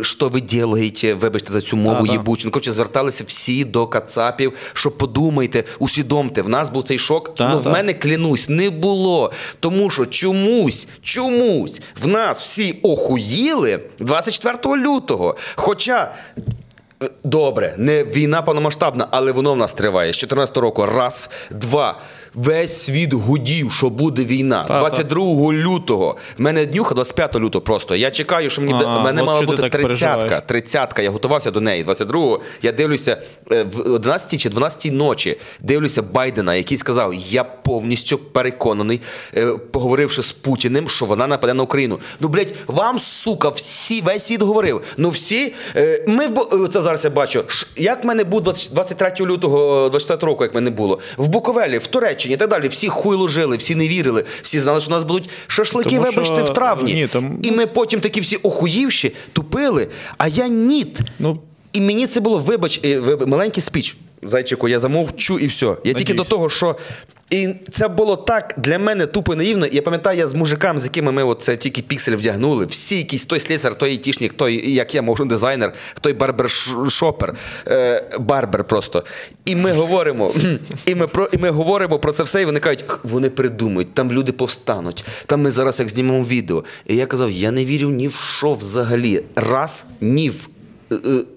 «Що ви ділаєте? Вибачте за цю мову да, єбучу». Да. Короче, зверталися всі до кацапів, що подумайте, усвідомте. В нас був цей шок, але в мене, клянусь, не було. Тому що чомусь, чомусь в нас всі охуїли двадцять четвертого лютого. Хоча... Добре, не війна повномасштабна, але воно в нас триває. З чотирнадцятого року раз, два. Весь світ гудів, що буде війна. Та, двадцять другого лютого. В мене днюха двадцять п'ятого лютого просто. Я чекаю, що мені а, мене мала бути тридцятка. тридцятка. Я готувався до неї. двадцять другого я дивлюся в одинадцятій чи дванадцятій ночі. Дивлюся Байдена, який сказав, я повністю переконаний, поговоривши з Путіним, що вона нападе на Україну. Ну, блядь, вам, сука, всі, весь світ говорив. Ну, всі, ми, це зараз я бачу, як в мене був двадцять третього лютого двадцять четвертого року, як мене було. В Буковелі, в Туреччині і так далі. Всі хуй ложили, всі не вірили. Всі знали, що у нас будуть шашлики, тому вибачте, що... в травні. Ні, там... І ми потім такі всі охуївші, тупили, а я ніт. Ну... І мені це було, вибач, маленький спіч. Зайчику, я замовчу і все. Я Надіюсь. Тільки до того, що... І це було так для мене тупо наївно. Я пам'ятаю, я з мужиками, з якими ми оце тільки піксель вдягнули, всі якісь, той слесар, той айтішник, той, як я, мовчу, дизайнер, той барбершопер, е, барбер просто. І ми говоримо, і ми, про, і ми говоримо про це все, і вони кажуть, вони придумають, там люди повстануть, там ми зараз як знімемо відео. І я казав, я не вірю ні в що взагалі. Раз, ні в,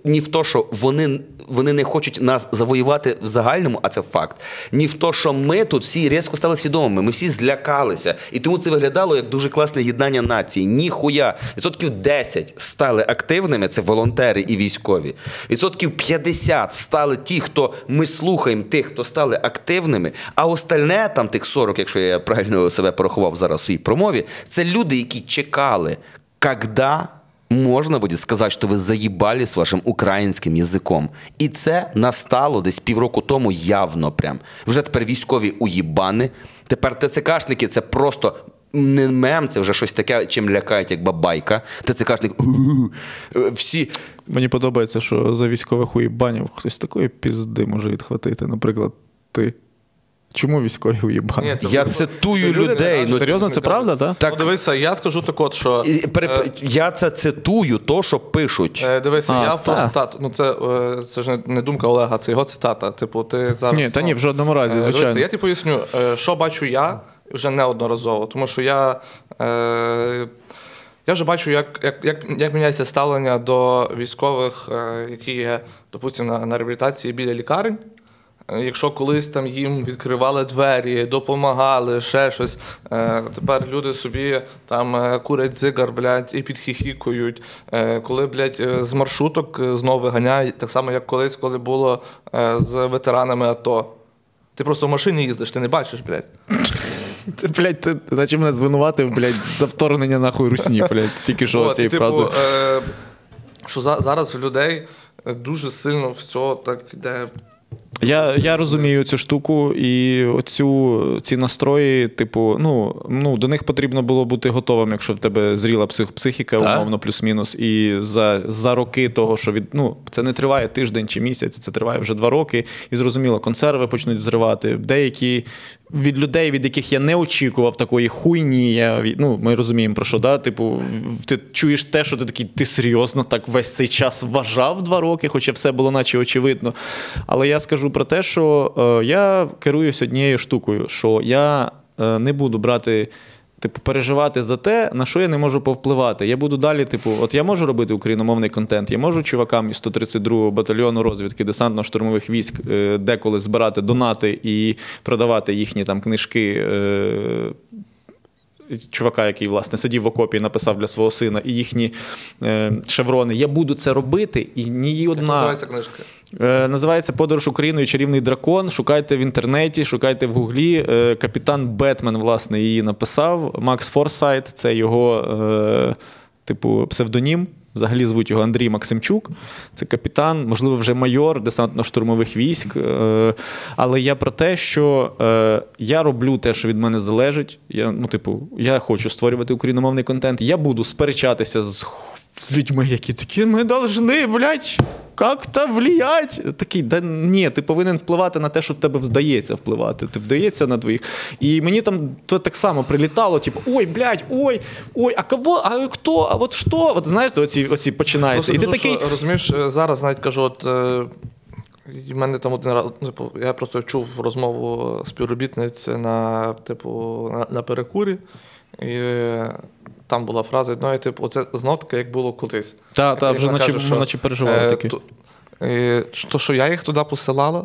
ні в то, що вони... Вони не хочуть нас завоювати в загальному, а це факт. Ні в то, що ми тут всі різко стали свідомими, ми всі злякалися. І тому це виглядало як дуже класне єднання нації. Ніхуя. Відсотків десять стали активними, це волонтери і військові. Відсотків п'ятдесят стали ті, хто ми слухаємо тих, хто стали активними, а остальне, там тих сорок, якщо я правильно себе порахував зараз в своїй промові, це люди, які чекали, когда... Можна буде сказати, що ви заїбали з вашим українським язиком. І це настало десь півроку тому явно прям. Вже тепер військові уїбани, тепер ТЦКшники – це просто не мем, це вже щось таке, чим лякають, як бабайка. ТЦКшник – всі… Мені подобається, що за військових уїбанів хтось такої пізди може відхватити, наприклад, ти. Чому військові уїбані? Я це цитую люди, людей. Ну, серйозно, це правда, так? Так. Ну, дивися, я скажу так от, що... І, переп... е... Я це цитую, то, що пишуть. Е, дивися, а, я та. просто... Та, ну, це, це ж не думка Олега, це його цитата. Типу, ти зараз... Ні, та ні, в жодному разі, е, звичайно. Дивися, я тобі поясню, що бачу я вже неодноразово. Тому що я... Е... Я вже бачу, як, як, як, як міняється ставлення до військових, е, які є, допустим, на, на реабілітації біля лікарень. Якщо колись там їм відкривали двері, допомагали, ще щось, тепер люди собі там курять дзигар, блядь, і підхіхікують. Коли, блядь, з маршруток знову виганяють, так само, як колись, коли було з ветеранами АТО. Ти просто в машині їздиш, ти не бачиш, блядь. Це, блядь, ти наче мене звинуватив, блядь, за вторгнення нахуй русні, блядь, тільки що цієї фрази. Що зараз у людей дуже сильно все так йде... Я, я розумію цю штуку і оцю, ці настрої, типу, ну, ну, до них потрібно було бути готовим, якщо в тебе зріла псих, психіка, так, умовно, плюс-мінус. І за, за роки того, що від, ну, це не триває тиждень чи місяць, це триває вже два роки. І, зрозуміло, консерви почнуть взривати. Деякі від людей, від яких я не очікував такої хуйні, я, ну, ми розуміємо про що, да? Типу, ти чуєш те, що ти такий, ти серйозно так весь цей час вважав два роки, хоча все було наче очевидно. Але я скажу про те, що е, я керуюсь однією штукою, що я е, не буду брати, типу, переживати за те, на що я не можу повпливати. Я буду далі, типу, от я можу робити україномовний контент, я можу чувакам із сто тридцять другого батальйону розвідки десантно-штурмових військ е, деколи збирати донати і продавати їхні там книжки, е, чувака, який, власне, сидів в окопі і написав для свого сина, і їхні е, шеврони. Я буду це робити, і ні одна... Як називається книжка? Е, називається «Подорож Україною. Чарівний дракон». Шукайте в інтернеті, шукайте в гуглі. Е, капітан Бетмен, власне, її написав. Макс Форсайт – це його, е, типу, псевдонім. Взагалі звуть його Андрій Максимчук. Це капітан, можливо, вже майор десантно-штурмових військ. Але я про те, що я роблю те, що від мене залежить. Я, ну, типу, я хочу створювати україномовний контент. Я буду сперечатися з, з людьми, які такі, ми должны, блядь, як-то влиять. Такий, да ні, ти повинен впливати на те, що в тебе вдається впливати. Ти вдається на твоїх. І мені там то так само прилітало, типу, ой, блядь, ой, ой, а кого, а хто, а от що? От знаєш, оці, оці починаються. І ти такий... Розумієш, зараз навіть кажу, от в мене там один раз, типу, я просто чув розмову співробітниць на, типу, на, на перекурі. І там була фраза одної, типу, оце знов таки, як було колись. Так, так, вже наче, каже, наче переживали е, таке. То, е, то, що я їх туди посилала?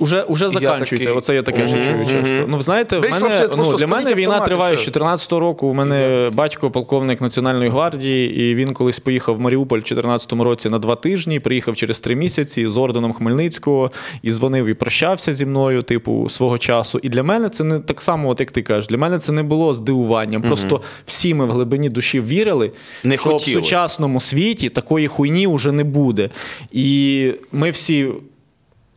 Уже, уже заканчуйте, такий... оце я таке вже чую часто. Mm-hmm. Ну, знаєте, в мене, ну, для мене війна триває з чотирнадцятого року. У мене mm-hmm. батько полковник Національної гвардії, і він колись поїхав в Маріуполь в чотирнадцятому році на два тижні, приїхав через три місяці з орденом Хмельницького, і дзвонив, і прощався зі мною, типу, свого часу. І для мене це не так само, от як ти кажеш, для мене це не було здивуванням. Mm-hmm. Просто всі ми в глибині душі вірили, не що хотілось. В сучасному світі такої хуйні вже не буде. І ми всі...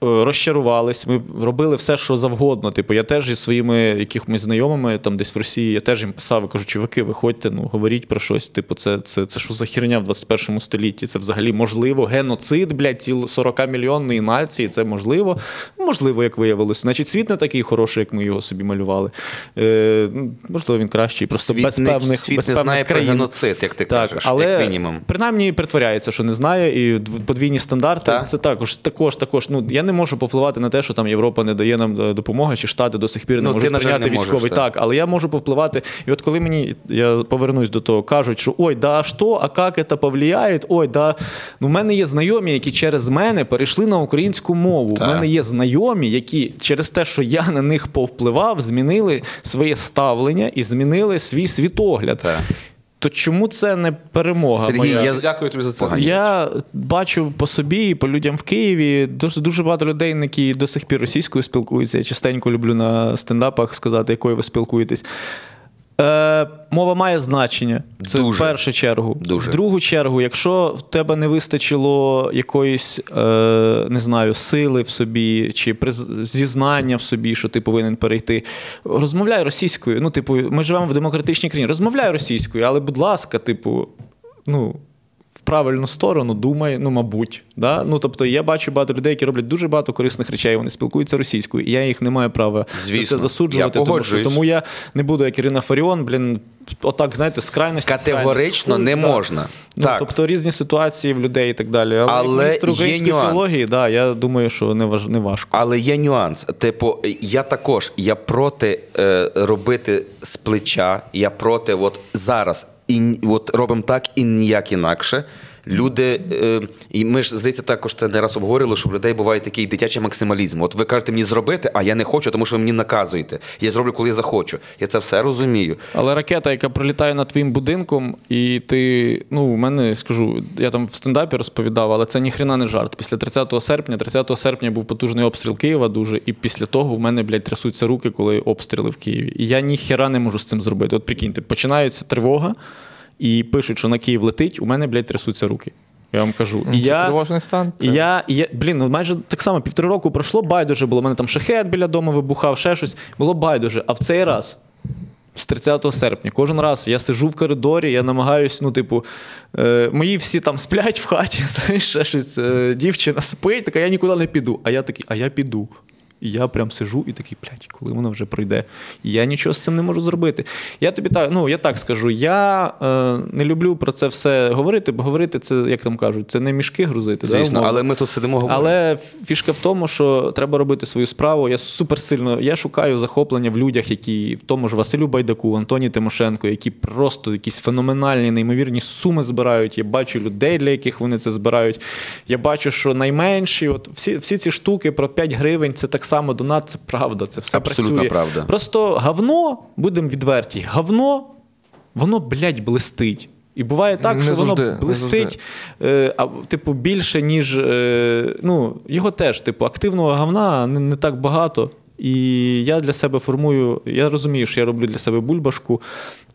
розчарувались, ми робили все, що завгодно. Типу, я теж із своїми якимись знайомими там десь в Росії, я теж їм писав, кажу, чуваки, виходьте, ну, говоріть про щось. Типу, це, це, це що за херня в двадцять першому столітті? Це взагалі можливо. Геноцид, блядь, сорокамільйонної нації, це можливо. Можливо, як виявилося. Значить, світ не такий хороший, як ми його собі малювали. Е, можливо, він кращий, просто світ без не, певних, світ без не певних знає країн. Про геноцид, як ти так, кажеш, але, як мінімум. Принаймні, притворяється, що не знає, і подвійні стандарти, так. Це також, також, також, ну, я не можу повпливати на те, що там Європа не дає нам допомоги, чи Штати до сих пір не ну, можуть прийняти військовий. Так. так, але я можу повпливати. І от коли мені, я повернусь до того, кажуть, що ой, да, а що, а як це повлияє, ой, да. Ну, в мене є знайомі, які через мене перейшли на українську мову. У мене є знайомі, які через те, що я на них повпливав, змінили своє ставлення і змінили свій світогляд. Так. То чому це не перемога? Сергій, моя? Я дякую тобі за це. Я бачу по собі і по людям в Києві дуже, дуже багато людей, які до сих пір російською спілкуються. Я частенько люблю на стендапах сказати, якою ви спілкуєтесь. Е, мова має значення. Це дуже, в першу чергу. Дуже. В другу чергу, якщо в тебе не вистачило якоїсь, е, не знаю, сили в собі, чи приз... зізнання в собі, що ти повинен перейти, розмовляй російською. Ну, типу, ми живемо в демократичній країні. Розмовляй російською, але, будь ласка, типу, ну... правильну сторону, думай, ну, мабуть. Да? Ну, тобто, я бачу багато людей, які роблять дуже багато корисних речей, вони спілкуються російською, і я їх не маю права це засуджувати. Я тому, що, тому я не буду, як Ірина Фаріон, блін, отак, знаєте, з крайності. Категорично не можна. Так. Ну, так. Тобто, різні ситуації в людей і так далі. Але, Але міністр української філології, да, я думаю, що не, важ... не важко. Але є нюанс. Типу, я також, я проти е, робити з плеча, я проти, от зараз, і от робимо так і ніяк інакше. Люди, е, і ми ж, здається, також це не раз обговорили, що в людей буває такий дитячий максималізм. От ви кажете мені зробити, а я не хочу, тому що ви мені наказуєте. Я зроблю, коли я захочу. Я це все розумію. Але ракета, яка пролітає над твоїм будинком, і ти, ну, у мене, скажу, я там в стендапі розповідав, але це ніхрена не жарт. Після тридцятого серпня був потужний обстріл Києва дуже, і після того в мене, блядь, трясуться руки, коли обстріли в Києві. І я ніхера не можу з цим зробити. От прикиньте, починається тривога, і пишуть, що на Київ летить, у мене, блядь, трясуться руки. Я вам кажу. І я, тривожний стан. І я, і я, блін, ну майже так само, півтори року пройшло, байдуже було. У мене там шахет біля дому вибухав, ще щось. Було байдуже. А в цей раз, з тридцятого серпня, кожен раз я сижу в коридорі, я намагаюсь, ну, типу, е, мої всі там сплять в хаті, знаєш, ще щось, е, дівчина спить, така я нікуди не піду. А я такий, а я піду. І я прям сижу і такий, блядь, коли воно вже пройде? Я нічого з цим не можу зробити. Я тобі так, ну, я так скажу, я е, не люблю про це все говорити, бо говорити це, як там кажуть, це не мішки грузити. Звісно, да, але ми тут сидимо говоримо. Але фішка в тому, що треба робити свою справу. Я суперсильно, я шукаю захоплення в людях, які, в тому ж Василю Байдаку, Антоні Тимошенко, які просто якісь феноменальні, неймовірні суми збирають. Я бачу людей, для яких вони це збирають. Я бачу, що найменші, от всі, всі ці штуки про п'ять гривень, це так само донат, це правда, це все абсолютно працює. Правда. Просто говно, будемо відверті, говно, воно, блядь, блистить. І буває так, не що завжди, воно блистить, е, а, типу, більше, ніж, е, ну, його теж, типу, активного говна не, не так багато. І я для себе формую, я розумію, що я роблю для себе бульбашку,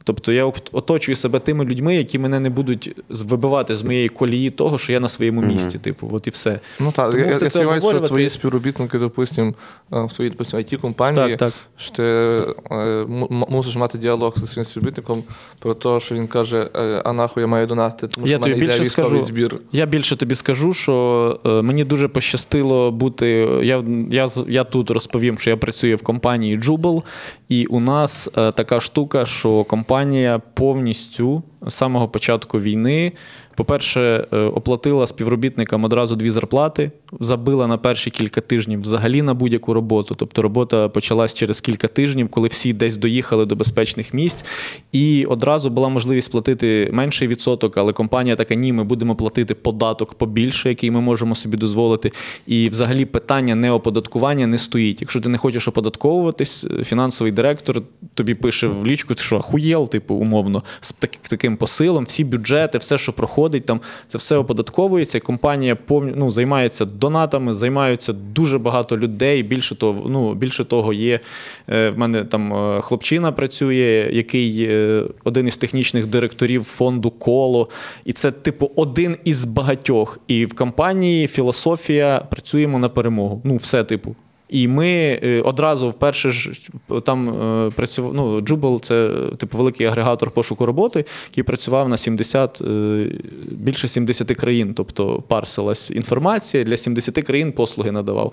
тобто я оточую себе тими людьми, які мене не будуть вибивати з моєї колії того, що я на своєму місці, mm-hmm. типу, от і все. Ну так, тому я, я сподіваюся, що твої співробітники, допустим, в своїй ай ті-компанії, що ти м- мусиш мати діалог зі своїм співробітником про те, що він каже, а нахуй я маю донати, тому що в мене йде військовий збір. Я більше тобі скажу, що е, мені дуже пощастило бути, я, я, я тут розповім, що я працюю в компанії Jubel, і у нас е, така штука, що компанія Компанія повністю з самого початку війни, по-перше, оплатила співробітникам одразу дві зарплати, забила на перші кілька тижнів взагалі на будь-яку роботу. Тобто робота почалась через кілька тижнів, коли всі десь доїхали до безпечних місць. І одразу була можливість платити менший відсоток, але компанія така, ні, ми будемо платити податок побільше, який ми можемо собі дозволити. І взагалі питання неоподаткування не стоїть. Якщо ти не хочеш оподатковуватись, фінансовий директор тобі пише в лічку, що ахуєл, типу, умовно, з таким посилом, всі бюджети, все, що проходить, там це все оподатковується, компанія повні, ну, займається донатами, займаються дуже багато людей, більше того, ну, більше того є, в мене там хлопчина працює, який один із технічних директорів фонду «Коло», і це, типу, один із багатьох. І в компанії філософія «працюємо на перемогу». Ну, все, типу. І ми одразу вперше ж там працював, ну, Jubel – це типу великий агрегатор пошуку роботи, який працював на сімдесят, більше сімдесят країн, тобто парсилась інформація, для сімдесят країн послуги надавав.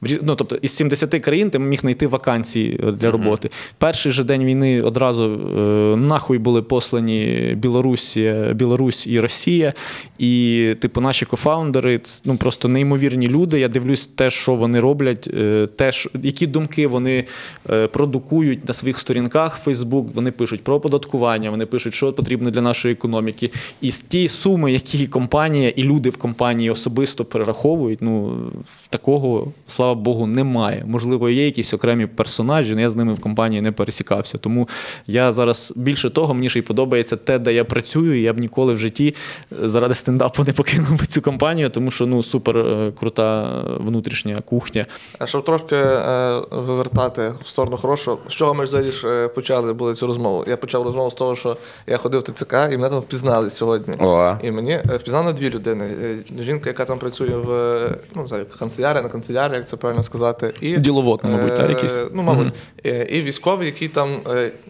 Ну, тобто із сімдесят країн ти міг знайти вакансії для роботи. Mm-hmm. Перший же день війни одразу нахуй були послані Білорусія, Білорусь і Росія, і типу наші кофаундери, ну, просто неймовірні люди, я дивлюсь те, що вони роблять, те, які думки вони продукують на своїх сторінках в Facebook, вони пишуть про оподаткування, вони пишуть, що потрібно для нашої економіки. І з ті суми, які компанія і люди в компанії особисто перераховують, ну, такого, слава Богу, немає. Можливо, є якісь окремі персонажі, але я з ними в компанії не пересікався. Тому я зараз, більше того, мені ще й подобається те, де я працюю, і я б ніколи в житті заради стендапу не покинув цю компанію, тому що, ну, супер крута внутрішня кухня. Щоб трошки е, вивертати в сторону хорошого, з чого ми взагалі ж почали були цю розмову? Я почав розмову з того, що я ходив в ТЦК, і мене там впізнали сьогодні. О. І мені впізнали дві людини. Жінка, яка там працює в, ну, знаю, канцелярі, на канцелярі, як це правильно сказати. І діловод, мабуть, так, якийсь. Ну, мабуть. Mm-hmm. І військовий, який там,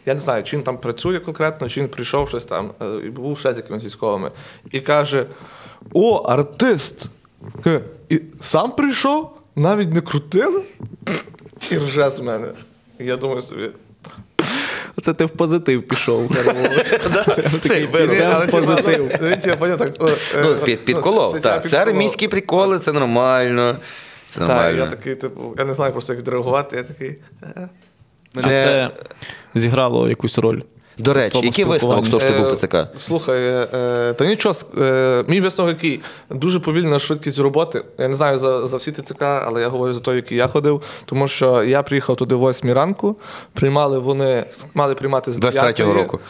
я не знаю, чи він там працює конкретно, чи він прийшов щось там, і був ще з якимись військовими. І каже, о, артист, і сам прийшов? Навіть не крутили? І рже з мене. Я думаю собі... Це ти в позитив пішов. Підколов. Це армійські приколи, це нормально. Так, я такий, типу, я не знаю просто, як відреагувати. Я такий... А це зіграло якусь роль? До речі, який висновок з того, що ти був в ТЦК? Слухай, та нічого, мій висновок який? Дуже повільна швидкість роботи. Я не знаю за, за всі ТЦК, але я говорю за той, який я ходив. Тому що я приїхав туди о восьмій ранку, приймали вони, мали приймати з двадцять третього року.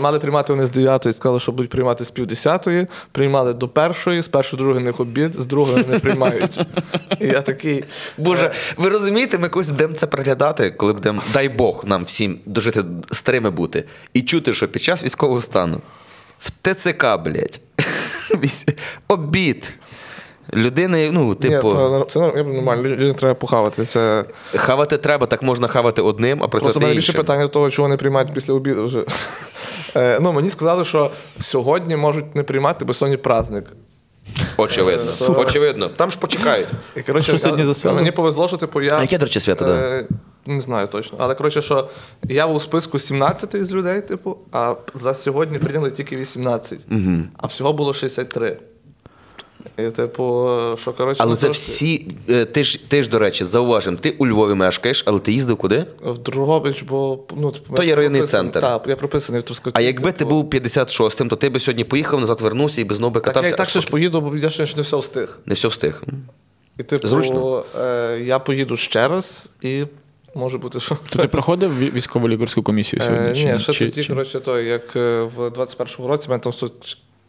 Мали приймати вони з дев'ятої, сказали, що будуть приймати з пів десятої, приймали до першої, з першої другої них обід, з другої не приймають. І я такий... Боже, ви розумієте, ми якось будемо це приглядати, коли будемо, дай Бог, нам всім дожити старими бути. І чути, що під час військового стану в ТЦК, блядь, обід. Людини, ну, типу... Ні, то, це нормально, людям треба похавати. Це... Хавати треба, так можна хавати одним, а працювати іншим. Просто в мене більше питання до того, чого не приймають після обіду вже. Ну, мені сказали, що сьогодні можуть не приймати, бо сьогодні праздник. Очевидно. Супер. Очевидно. Там ж почекають. І, коротше, що сьогодні за свято? Мені повезло, що типу я... А яке, до речі, свято, так? Е... Не знаю точно. Але, коротше, що я був у списку сімнадцять із людей, типу, а за сьогодні прийняли тільки вісімнадцять. Угу. А всього було шістдесят три. І, типу, що, коротше, але це трошки... всі, ти ж, ти ж, до речі, зауважимо, ти у Львові мешкаєш, але ти їздив куди? В Другобич, бо... Ну, типу, то є районний центр. Так, я прописаний в Трускавці. А якби типу... ти був п'ятдесят шостим, то ти би сьогодні поїхав, назад вернувся і би знову би катався. Так, я так ще ж поїду, бо я ще не все встиг. Не все встиг. І, типу, зручно. Е, я поїду ще раз і... Може бути, що... То ти проходив військово-лікарську комісію сьогодні? Е, ні, ще чи, тоді, чи... коротше, то, як в двадцять першому році, в мене там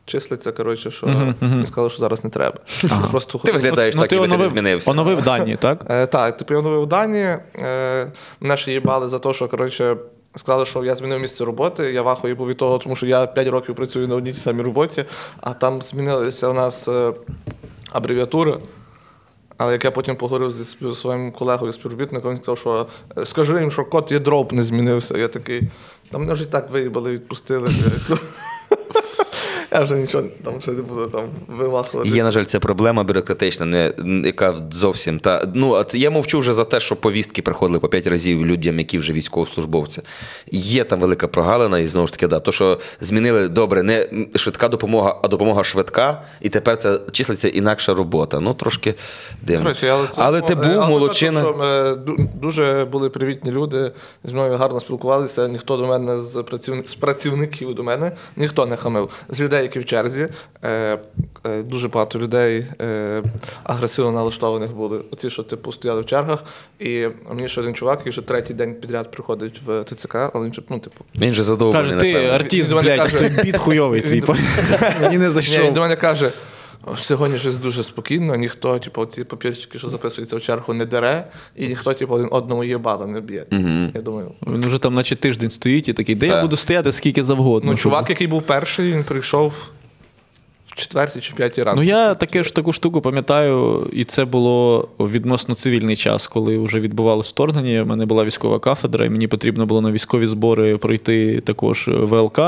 числиться, коротше, що uh-huh, uh-huh. мені сказали, що зараз не треба. Ага. Просто... Ти виглядаєш ну, так, ніби ти не змінився. Оновив дані, так? Е, так, типу, я оновив дані. Е, мене ще їбали за те, що, коротше, сказали, що я змінив місце роботи. Я вахую був від того, тому що я п'ять років працюю на одній тій самій роботі, а там змінилася у нас е, абревіатура. Але як я потім поговорив зі своїм колегою-співробітником, він сказав, що скажи їм, що код є дроб не змінився. Я такий, там мене вже і так виїбали, відпустили. Я вже нічого там ще не буду там вимахувати. Є, на жаль, це проблема бюрократична, не, яка зовсім та. Ну, а це, я мовчу вже за те, що повістки приходили по п'ять разів людям, які вже військовослужбовці. Є там велика прогалина, і знову ж таки, да, то, що змінили, добре, не швидка допомога, а допомога швидка, і тепер це числиться інакша робота. Ну, трошки дивно. Короче, але це, але ти був але молодчина. Це, що, дуже були привітні люди, зі мною гарно спілкувалися, ніхто до мене з, працівник, з працівників до мене, ніхто не хамив. З людей, які в черзі, е, е, дуже багато людей е, агресивно налаштованих були. Оці, що типу, стояли в чергах. І мені ще один чувак, який вже третій день підряд приходить в ТЦК, але він же, ну, типу... Він же задоволений, каже, ти напевно. Артист, він, блядь, каже, той біт хуйовий твій. Мені не зайшов. Він до мене каже, сьогодні щось дуже спокійно, ніхто, типу, ці папірчики, що записуються в чергу, не дере, і ніхто, типу, один одному їбало не б'є. Mm-hmm. Я думаю. Він вже там, наче тиждень стоїть і такий, де yeah. я буду стояти скільки завгодно. Ну, чувак, який був перший, він прийшов в четвертій чи п'ятій ранку. Ну, я таке ж таку штуку пам'ятаю, і це було відносно цивільний час, коли вже відбувалось вторгнення. У мене була військова кафедра, і мені потрібно було на військові збори пройти також ВЛК.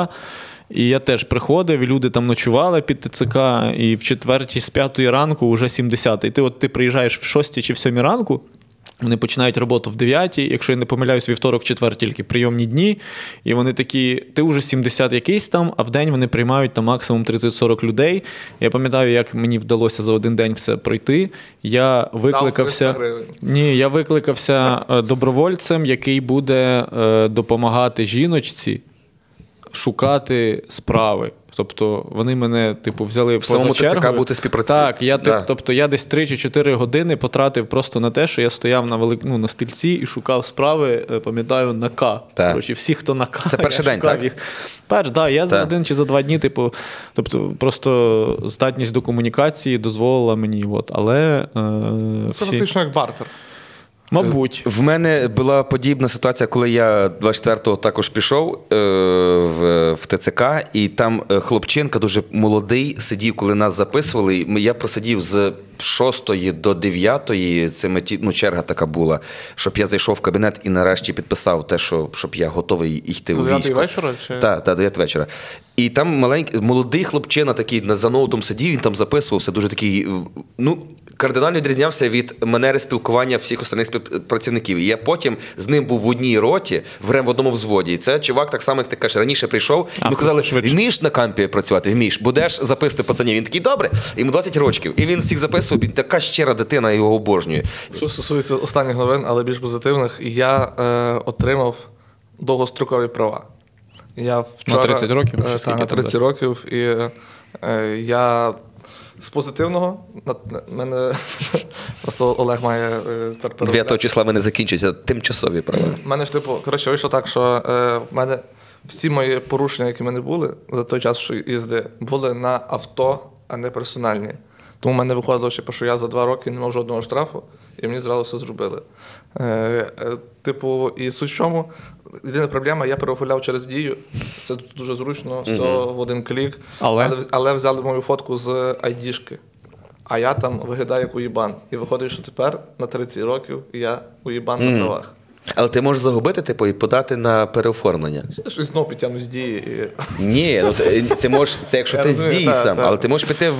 І я теж приходив, і люди там ночували під ТЦК, і в четвертій з п'ятої ранку вже сімдесят. І ти от ти приїжджаєш в шостій чи в сьомій ранку, вони починають роботу в дев'ятій, якщо я не помиляюсь, вівторок-четвер тільки прийомні дні, і вони такі, ти вже сімдесят якийсь там, а в день вони приймають там максимум тридцять-сорок людей. Я пам'ятаю, як мені вдалося за один день все пройти. Я викликався, ні, я викликався добровольцем, який буде допомагати жіночці шукати справи. Тобто вони мене, типу, взяли поза чергою. В самому ТЦК бути співпрацювати. Так, я, да. тобто я десь три чи чотири години потратив просто на те, що я стояв на велик... ну, на стільці і шукав справи, пам'ятаю, на К. Короче, всі, хто на К. Це перший день, так? Їх. Перш, да, я так. за один чи за два дні, типу, тобто просто здатність до комунікації дозволила мені, от, але... Е, Це фактично як бартер. Мабуть. В мене була подібна ситуація, коли я двадцять четвертого також пішов е, в, в ТЦК, і там хлопчинка, дуже молодий, сидів, коли нас записували. Я просидів з шостої до дев'ятої, це меті, ну, черга така була, щоб я зайшов в кабінет і нарешті підписав те, що, щоб я готовий йти у військо. До дев'ятої вечора? Чи... Так, та, до дев'ятої вечора. І там маленький, молодий хлопчина такий за ноутом сидів, він там записувався, дуже такий, ну, кардинально відрізнявся від манери спілкування всіх остальних працівників. І я потім з ним був в одній роті, в одному взводі. І це чувак так само, як ти кажеш, раніше прийшов, а, йому казали, вмієш на кампі працювати? Вмієш. Будеш записувати пацанів? Він такий, добре. Йому двадцять років. І він всіх записував, і така щира дитина його обожнює. Що стосується останніх новин, але більш позитивних, я е, отримав довгострокові права. Я вчора, на тридцять років? Е, та, на тридцять років. І е, я... З позитивного, мене просто Олег має переробляти. дев'ятого числа в мене закінчуються тимчасові права. У мене ж, типу, коротше, вийшло так, що е, в мене всі мої порушення, які в мене були за той час, що їзди, були на авто, а не персональні. Тому в мене виходило, що я за два роки не мав жодного штрафу, і мені зразу все зробили. Типу, і суть в чому, єдина проблема, я переоформляв через Дію, це дуже зручно, все в один клік, але, але взяли мою фотку з айдішки. А я там виглядаю як уїбан. І виходить, що тепер на тридцять років я уїбан mm. на правах. Але ти можеш загубити, типу, і подати на переоформлення. Я щось знову підтягну з Дії. І... Ні, ну, ти, ти можеш, це якщо я ти розумію, з Дії та, сам, та. Але ти можеш піти в,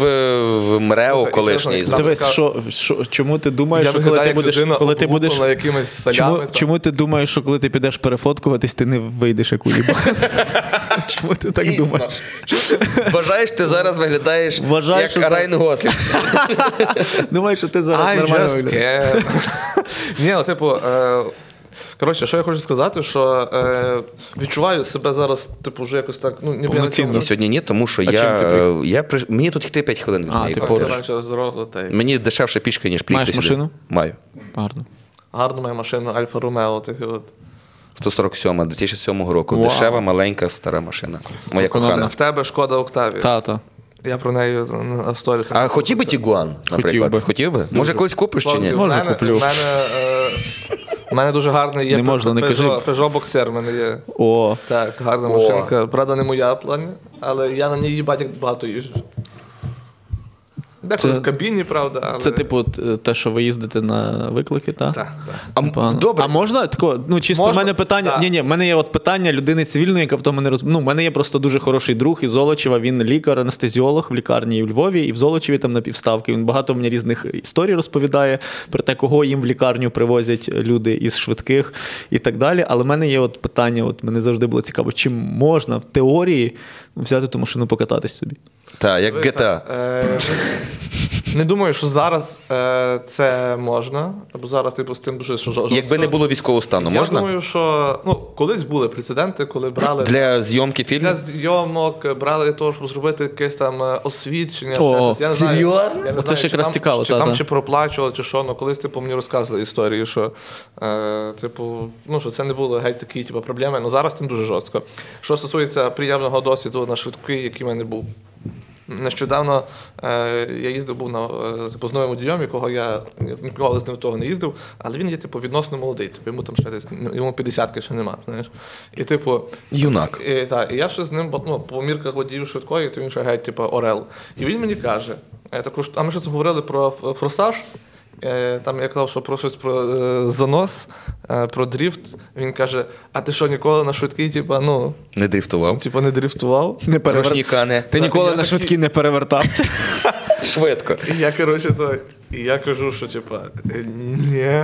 в МРЕО колишній. Дивись, така... що, що, чому ти думаєш, я що коли ти будеш... Коли ти будеш... Солями, чому, чому ти думаєш, що коли ти підеш перефоткуватись, ти не вийдеш як уїбан? Чому ти так Дійсно. думаєш? Чому ти вважаєш, ти зараз виглядаєш Вважаєш, як Райан Гослінг? Думаєш, що ти зараз I нормально виглядаєш? Ні, ну, типу... Коротше, що я хочу сказати, що е, відчуваю себе зараз, типу, вже якось так, ну, ніби я не цінно. Сьогодні ні, тому що а я, я, я приш... мені тут йти п'ять хвилин від моєї квартири. Мені дешевше пішки, ніж приїхати сюди. Маєш машину? Маю. Гарно. Гарно маю машину, Альфа Ромео, таке от. сто сорок сьома, дві тисячі сьомого року. Wow. Дешева, маленька, стара машина. Моя кохана. В тебе Шкода Октавія. Та-та. Я про неї в сторіс. А хотів би Тігуан, наприклад? Хотів би. Хотів би? Може, колись купиш чи ні? Може, куплю. У мене дуже гарний є Peugeot Boxer, в мене є. О. Так, гарна машинка. Правда, не моя в плані, але я на ній їбать як багато їжджу. Деколи в кабіні, правда, але... Це, типу, те, що ви їздите на виклики, так? Так, так. Добре. А можна? Тако, ну, чисто можна? В мене питання... Ні-ні, в мене є от питання людини цивільної, яка в тому не розуміє. Ну, в мене є просто дуже хороший друг із Золочева. Він лікар-анестезіолог в лікарні і в Львові, і в Золочеві там на півставки. Він багато в мене різних історій розповідає про те, кого їм в лікарню привозять люди із швидких і так далі. Але в мене є от питання, от мене завжди було цікаво, чим можна в теорії взяти ту машину покататись собі? Так, як джі ті ей. Не думаю, що зараз е, це можна, або зараз типу, з тим дуже жорстко. Якби не було військового стану, я можна? Я думаю, що ну, колись були прецеденти, коли брали... Для зйомки фільмів? Для зйомок, брали для того, щоб зробити якесь там освідчення. О, я не серйозно? Знаю, я не це ж якраз цікаво. Чи та, там та. Чи проплачували, чи що, але колись типу, мені розказували історії, що, е, типу, ну, що це не було геть такі типу, проблеми, але зараз тим дуже жорстко. Що стосується приємного досвіду на швидкий, який в мене був. Нещодавно е, я їздив був на позновим водієм, якого я ніколи з ним того не їздив, але він є типу, відносно молодий, типу, йому там ще десь, йому п'ятдесятки ще нема, знаєш. І типу... Юнак. І, та, і я ще з ним, ну, по мірках водіїв швидкої, то він ще геть, типу, орел. І він мені каже, я також, а ми ще це говорили про форсаж, там я казав, що про щось про занос, про дріфт. Він каже, а ти що, ніколи на швидкій, типу, ну... Не дрифтував. Типу, не дрифтував. Не перевертався. Ти ніколи я на швидкій такі... не перевертався? Швидко. І я, коротше, то... І я кажу, що, типу, ні.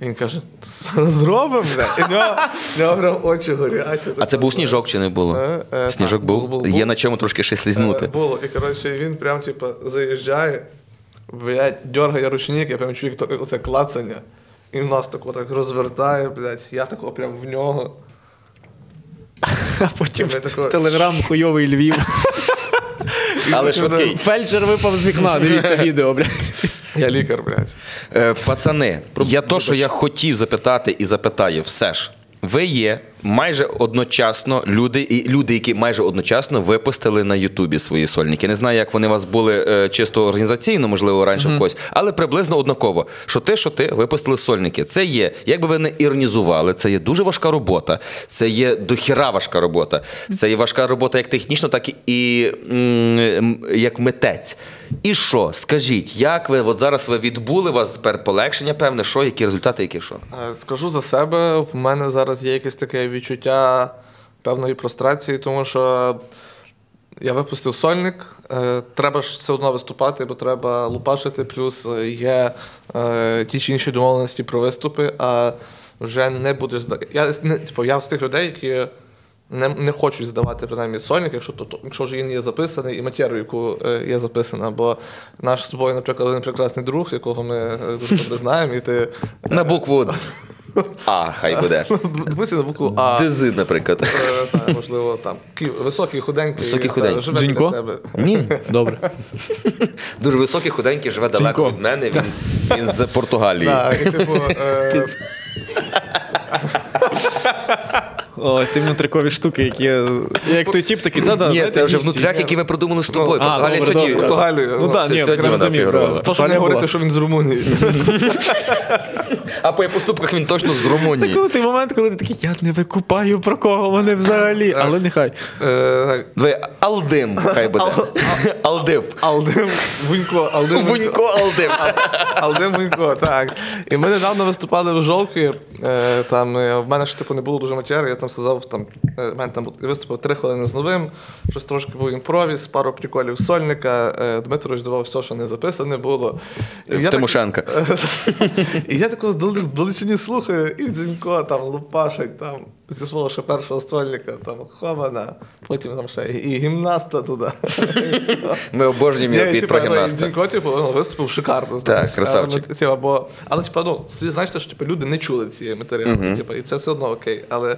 Він каже, зараз зробимо, бля. І в нього, нього прям очі горять. А це був сніжок чи не було? Е, е, сніжок був? Бул, бул, Є на чому трошки ще слізнути. Е, було. І, коротше, він прям, типу, заїжджає. Блядь, дергає ручник, я прям чую оце клацання, і в нас тако так розвертає, блядь, я тако прям в нього. А потім тако... телеграм хуйовий Львів. Але швидкий. Фельдшер випав з вікна, дивіться відео, блядь. Я лікар, блядь. Е, пацани, я то, що я хотів запитати і запитаю, все ж. Ви є майже одночасно люди, люди, які майже одночасно випустили на Ютубі свої сольники. Не знаю, як вони у вас були чисто організаційно, можливо, раніше в mm-hmm. когось, але приблизно однаково. Що ти, що ти, випустили сольники. Це є, як би ви не іронізували, це є дуже важка робота, це є дохіра важка робота. Це є важка робота як технічно, так і м- як митець. І що? Скажіть, як ви, от зараз ви відбули, у вас тепер полегшення певне, що, які результати, які що? Скажу за себе, в мене зараз є якесь таке відчуття певної прострації, тому що я випустив сольник, треба ж все одно виступати, бо треба лупашити, плюс є ті чи інші домовленості про виступи, а вже не будеш... Я, не, типу, я з тих людей, які... Не, не хочуть здавати, принаймні, сольник, якщо, то, то, якщо вже він є записаний, і матерію, яку е, є записана. Бо наш з тобою, наприклад, один прекрасний друг, якого ми дуже добре знаємо, і ти... На букву А, хай буде. Дивися на букву А. Дези, наприклад. Е, та, можливо, там. Високий, худенький. Високий, худенький. Та, Дзюнько? Тебе. Ні. Добре. Дуже високий, худенький, живе Дзюнько. Далеко від мене. Він, він з Португалії. Так, і типу... Е... О, ці внутрикові штуки, які... Як той тіп такий, да-да... Ні, це вже внутряк, які ми продумали з тобою. Португалія сьогодні... Ну так, ні, розумію. То, що не говорити, що він з Румунії. А по поступках він точно з Румунії. Це коли той момент, коли ти такий, я не викупаю, про кого вони взагалі. Але нехай. Давай, Алдим, хай буде. Алдив. Алдим, Вунько, Алдим. Вунько, Алдим. Алдим, Вунько, так. І ми недавно виступали в Жолкові. Там в мене ж, типу, не було дуже матеріалу. Я там сказав, там, мене там виступив три хвилини з новим, щось трошки був імпровіз, пару приколів сольника. Дмитрович давав все, що не записане було. В Тимошенка. І я такого далечині слухаю, і Дзінько там лупашить, там, зі свого ще першого сольника, там, Хобана, потім там ще і гімнаста туди. Ми обожнюємо відповідь про гімнаста. Дзінько, типу, виступив шикарно. Так, красавчик. Але, типу, ну, знаєте, що люди не чули цієї матеріали, і це все одно окей, але...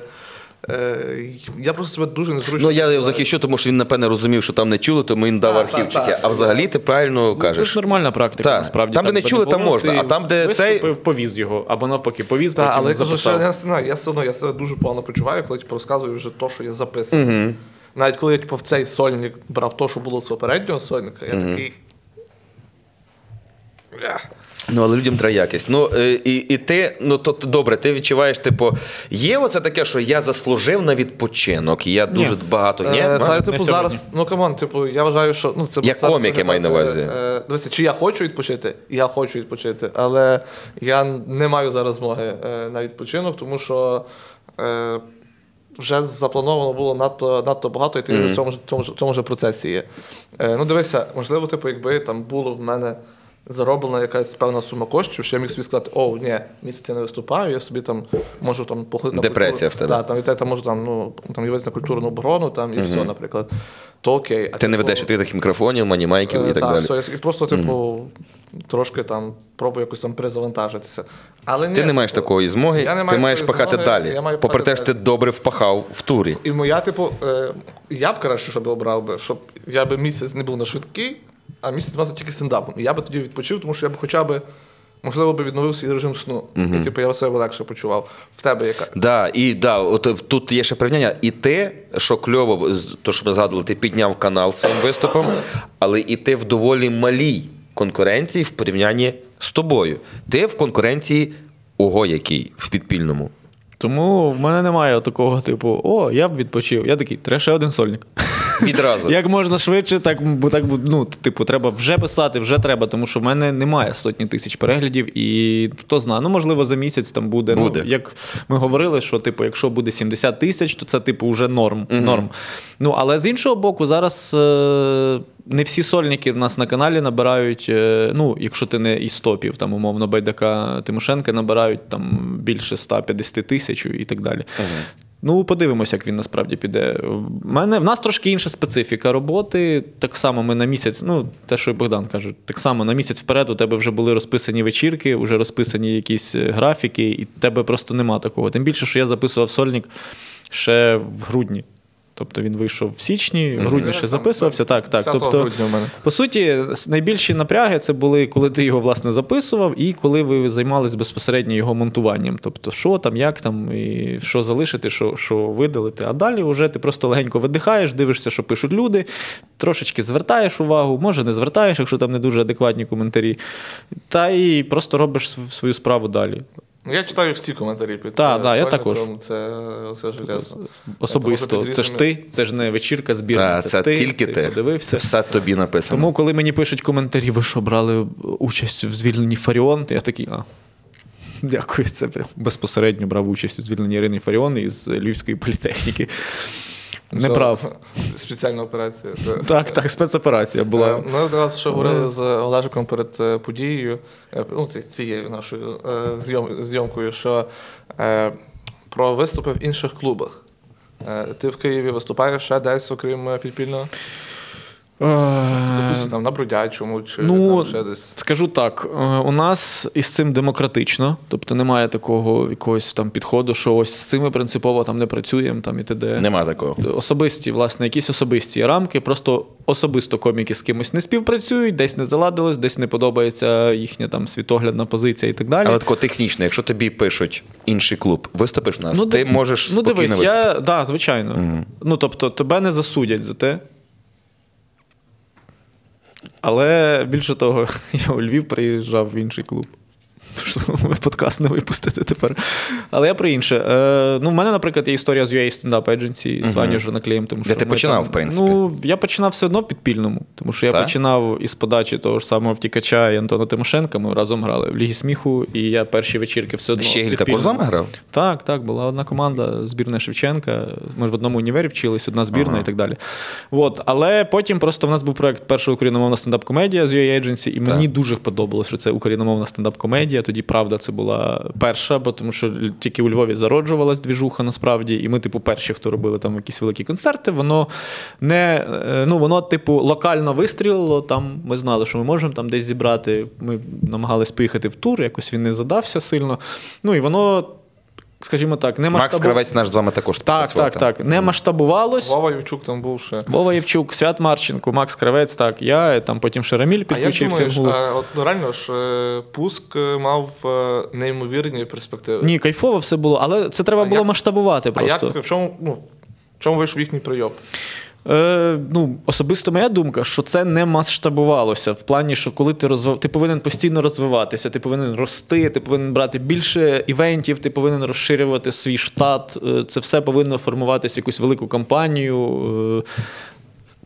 Я просто себе дуже незручно... Ну, я його захищу, тому що він, напевне, розумів, що там не чули, тому він дав архівчики. А взагалі ти правильно кажеш. Це ж нормальна практика, насправді. Там, де не чули, там можна. А там, де цей... повіз його, або навпаки, повіз, потім записав. Я все одно, я себе дуже погано почуваю, коли розказую вже те, що я записую. Навіть коли я в цей сольник брав те, що було з попереднього сольника, я такий... Ну, але людям треба якість. Ну, і, і ти, ну, то добре, ти відчуваєш, типу, є оце таке, що я заслужив на відпочинок, і я дуже ні. багато... Ні, е, та, типу, зараз, ну, камон, типу, я вважаю, що... Ну, це, як коміки маю на увазі. Е, дивіться, чи я хочу відпочити? Я хочу відпочити, але я не маю зараз змоги е, на відпочинок, тому що... Е, вже заплановано було надто, надто багато, і ти mm-hmm. в цьому, тому, тому ж процесі є. Е, ну, дивися, можливо, типу, якби там було в мене... зароблена якась певна сума коштів, що я міг собі сказати, о, ні, місяць я не виступаю, я собі там можу там походити на культуру. Депресія в тебе. Так, да, там від тебе можу там, ну, там явитися на культурну оборону, там, і mm-hmm. все, наприклад. То окей. А, ти типу, не ведеш відкритих мікрофонів, манімайків е, і так та, далі. Так, все, і просто, типу, mm-hmm. трошки там пробую якось там перезавантажитися. Але ні, ти не маєш такої змоги, ти такої маєш пахати змоги, далі. Маю попри те, що ти добре впахав в турі. І моя, типу, е, я б краще, щоб обрав би, щоб я би місяць не був на швидкій, а місяць займався тільки стендапом. І я би тоді відпочив, тому що я б хоча б, можливо, би відновив свій режим сну. Uh-huh. І, типу, я себе легше почував. В тебе яка? Да, і да, от тут є ще порівняння. І ти, що кльово, то, що ми згадували, ти підняв канал своїм виступом, але і ти в доволі малій конкуренції в порівнянні з тобою. Ти в конкуренції ого який, в підпільному. Тому в мене немає такого, типу, о, я б відпочив. Я такий, треба ще один сольник. Відразу. Як можна швидше, так, так, ну, типу, треба вже писати, вже треба, тому що в мене немає сотні тисяч переглядів, і хто знає, ну, можливо, за місяць там буде. буде. Ну, як ми говорили, що, типу, якщо буде сімдесят тисяч, то це, типу, вже норм. Угу. норм. Ну, але з іншого боку, зараз... Е- Не всі сольники в нас на каналі набирають, ну, якщо ти не із топів, там, умовно, Байдака, Тимошенка, набирають там більше сто п'ятдесят тисяч і так далі. Ага. Ну, подивимося, як він насправді піде. В мене, в нас трошки інша специфіка роботи. Так само ми на місяць, ну, те, що і Богдан каже, так само на місяць вперед у тебе вже були розписані вечірки, вже розписані якісь графіки, і тебе просто нема такого. Тим більше, що я записував сольник ще в грудні. Тобто він вийшов в січні, в грудні ще записувався. Так, так. Тобто, по суті, найбільші напряги це були, коли ти його, власне, записував і коли ви займались безпосередньо його монтуванням. Тобто, що там, як там, і що залишити, що, що видалити. А далі вже ти просто легенько видихаєш, дивишся, що пишуть люди, трошечки звертаєш увагу, може не звертаєш, якщо там не дуже адекватні коментарі. Та і просто робиш свою справу далі. Я читаю всі коментарі під та, та, я також. Це, це железо. Особисто. Це ж ти, це ж не вечірка збірна. Це, це ти, тільки ти, ти подивився. Це все тобі написано. Тому, коли мені пишуть коментарі, ви що, брали участь в звільненні Фаріон, я такий, а, дякую, це прям. Безпосередньо брав участь у звільненні Ірини Фаріон із Львівської політехніки. Не прав. Спеціальна операція. Так, так, спецоперація була. Ми одразу ще говорили з Олежиком перед подією, ну, цією нашою зйомкою, що про виступи в інших клубах. Ти в Києві виступаєш ще десь, окрім підпільного? Допустим, там на Бродячому чи ну, там ще десь? Скажу так, у нас із цим демократично, тобто немає такого якогось там підходу, що ось з цими принципово там не працюємо там і т.д. Немає такого. Особисті, власне, якісь особисті рамки, просто особисто коміки з кимось не співпрацюють, десь не заладилось, десь не подобається їхня там світоглядна позиція і так далі. Але тако технічно, якщо тобі пишуть інший клуб, виступиш в нас, ну, ти див... можеш ну, спокійно дивись, виступити. Так, да, звичайно. Угу. Ну, тобто, тебе не засудять за те. Але більше того, я у Львів приїжджав в інший клуб. Можливо, подкаст не випустити тепер. Але я про інше. Е, ну, в мене, наприклад, є історія з ю ей Stand-Up Agency, з Ваню Журнаклеєм. Тому що де ти починав, там, в принципі? Ну, я починав все одно в підпільному. Тому що я так? починав із подачі того ж самого втікача і Антона Тимошенка. Ми разом грали в Лігі сміху, і я перші вечірки все одно. Щегель також з нами грав? Так, так. Була одна команда, збірна Шевченка. Ми в одному універі вчились, одна збірна ага. і так далі. От. Але потім просто в нас був проект перша україномовна стендап-комедія з ю ей Agency, і мені так. дуже подобалось, що це україномовна стендап-комедія. Тоді, правда, це була перша, бо тому що тільки у Львові зароджувалась двіжуха насправді, і ми, типу, перші, хто робили там якісь великі концерти, воно не, ну, воно, типу, локально вистрілило, там ми знали, що ми можемо там десь зібрати, ми намагались поїхати в тур, якось він не задався сильно, ну, і воно, скажімо так, не масштабувалось. Макс Кривець наш з вами також. Так, так, так. Не масштабувалось. Вова Євчук там був ще. Вова Євчук, Свят Марченко, Макс Кривець, так, я, там потім ще Раміль підключився. А як думаєш, а, от, ну, реально ж, пуск мав неймовірні перспективи. Ні, кайфово все було, але це треба а було як? масштабувати просто. А як, в чому, ну, в чому вийшов їхній прийом? Е, ну, особисто моя думка, що це не масштабувалося в плані, що коли ти розвив... ти повинен постійно розвиватися, ти повинен рости, ти повинен брати більше івентів, ти повинен розширювати свій штат, це все повинно формуватися в якусь велику кампанію.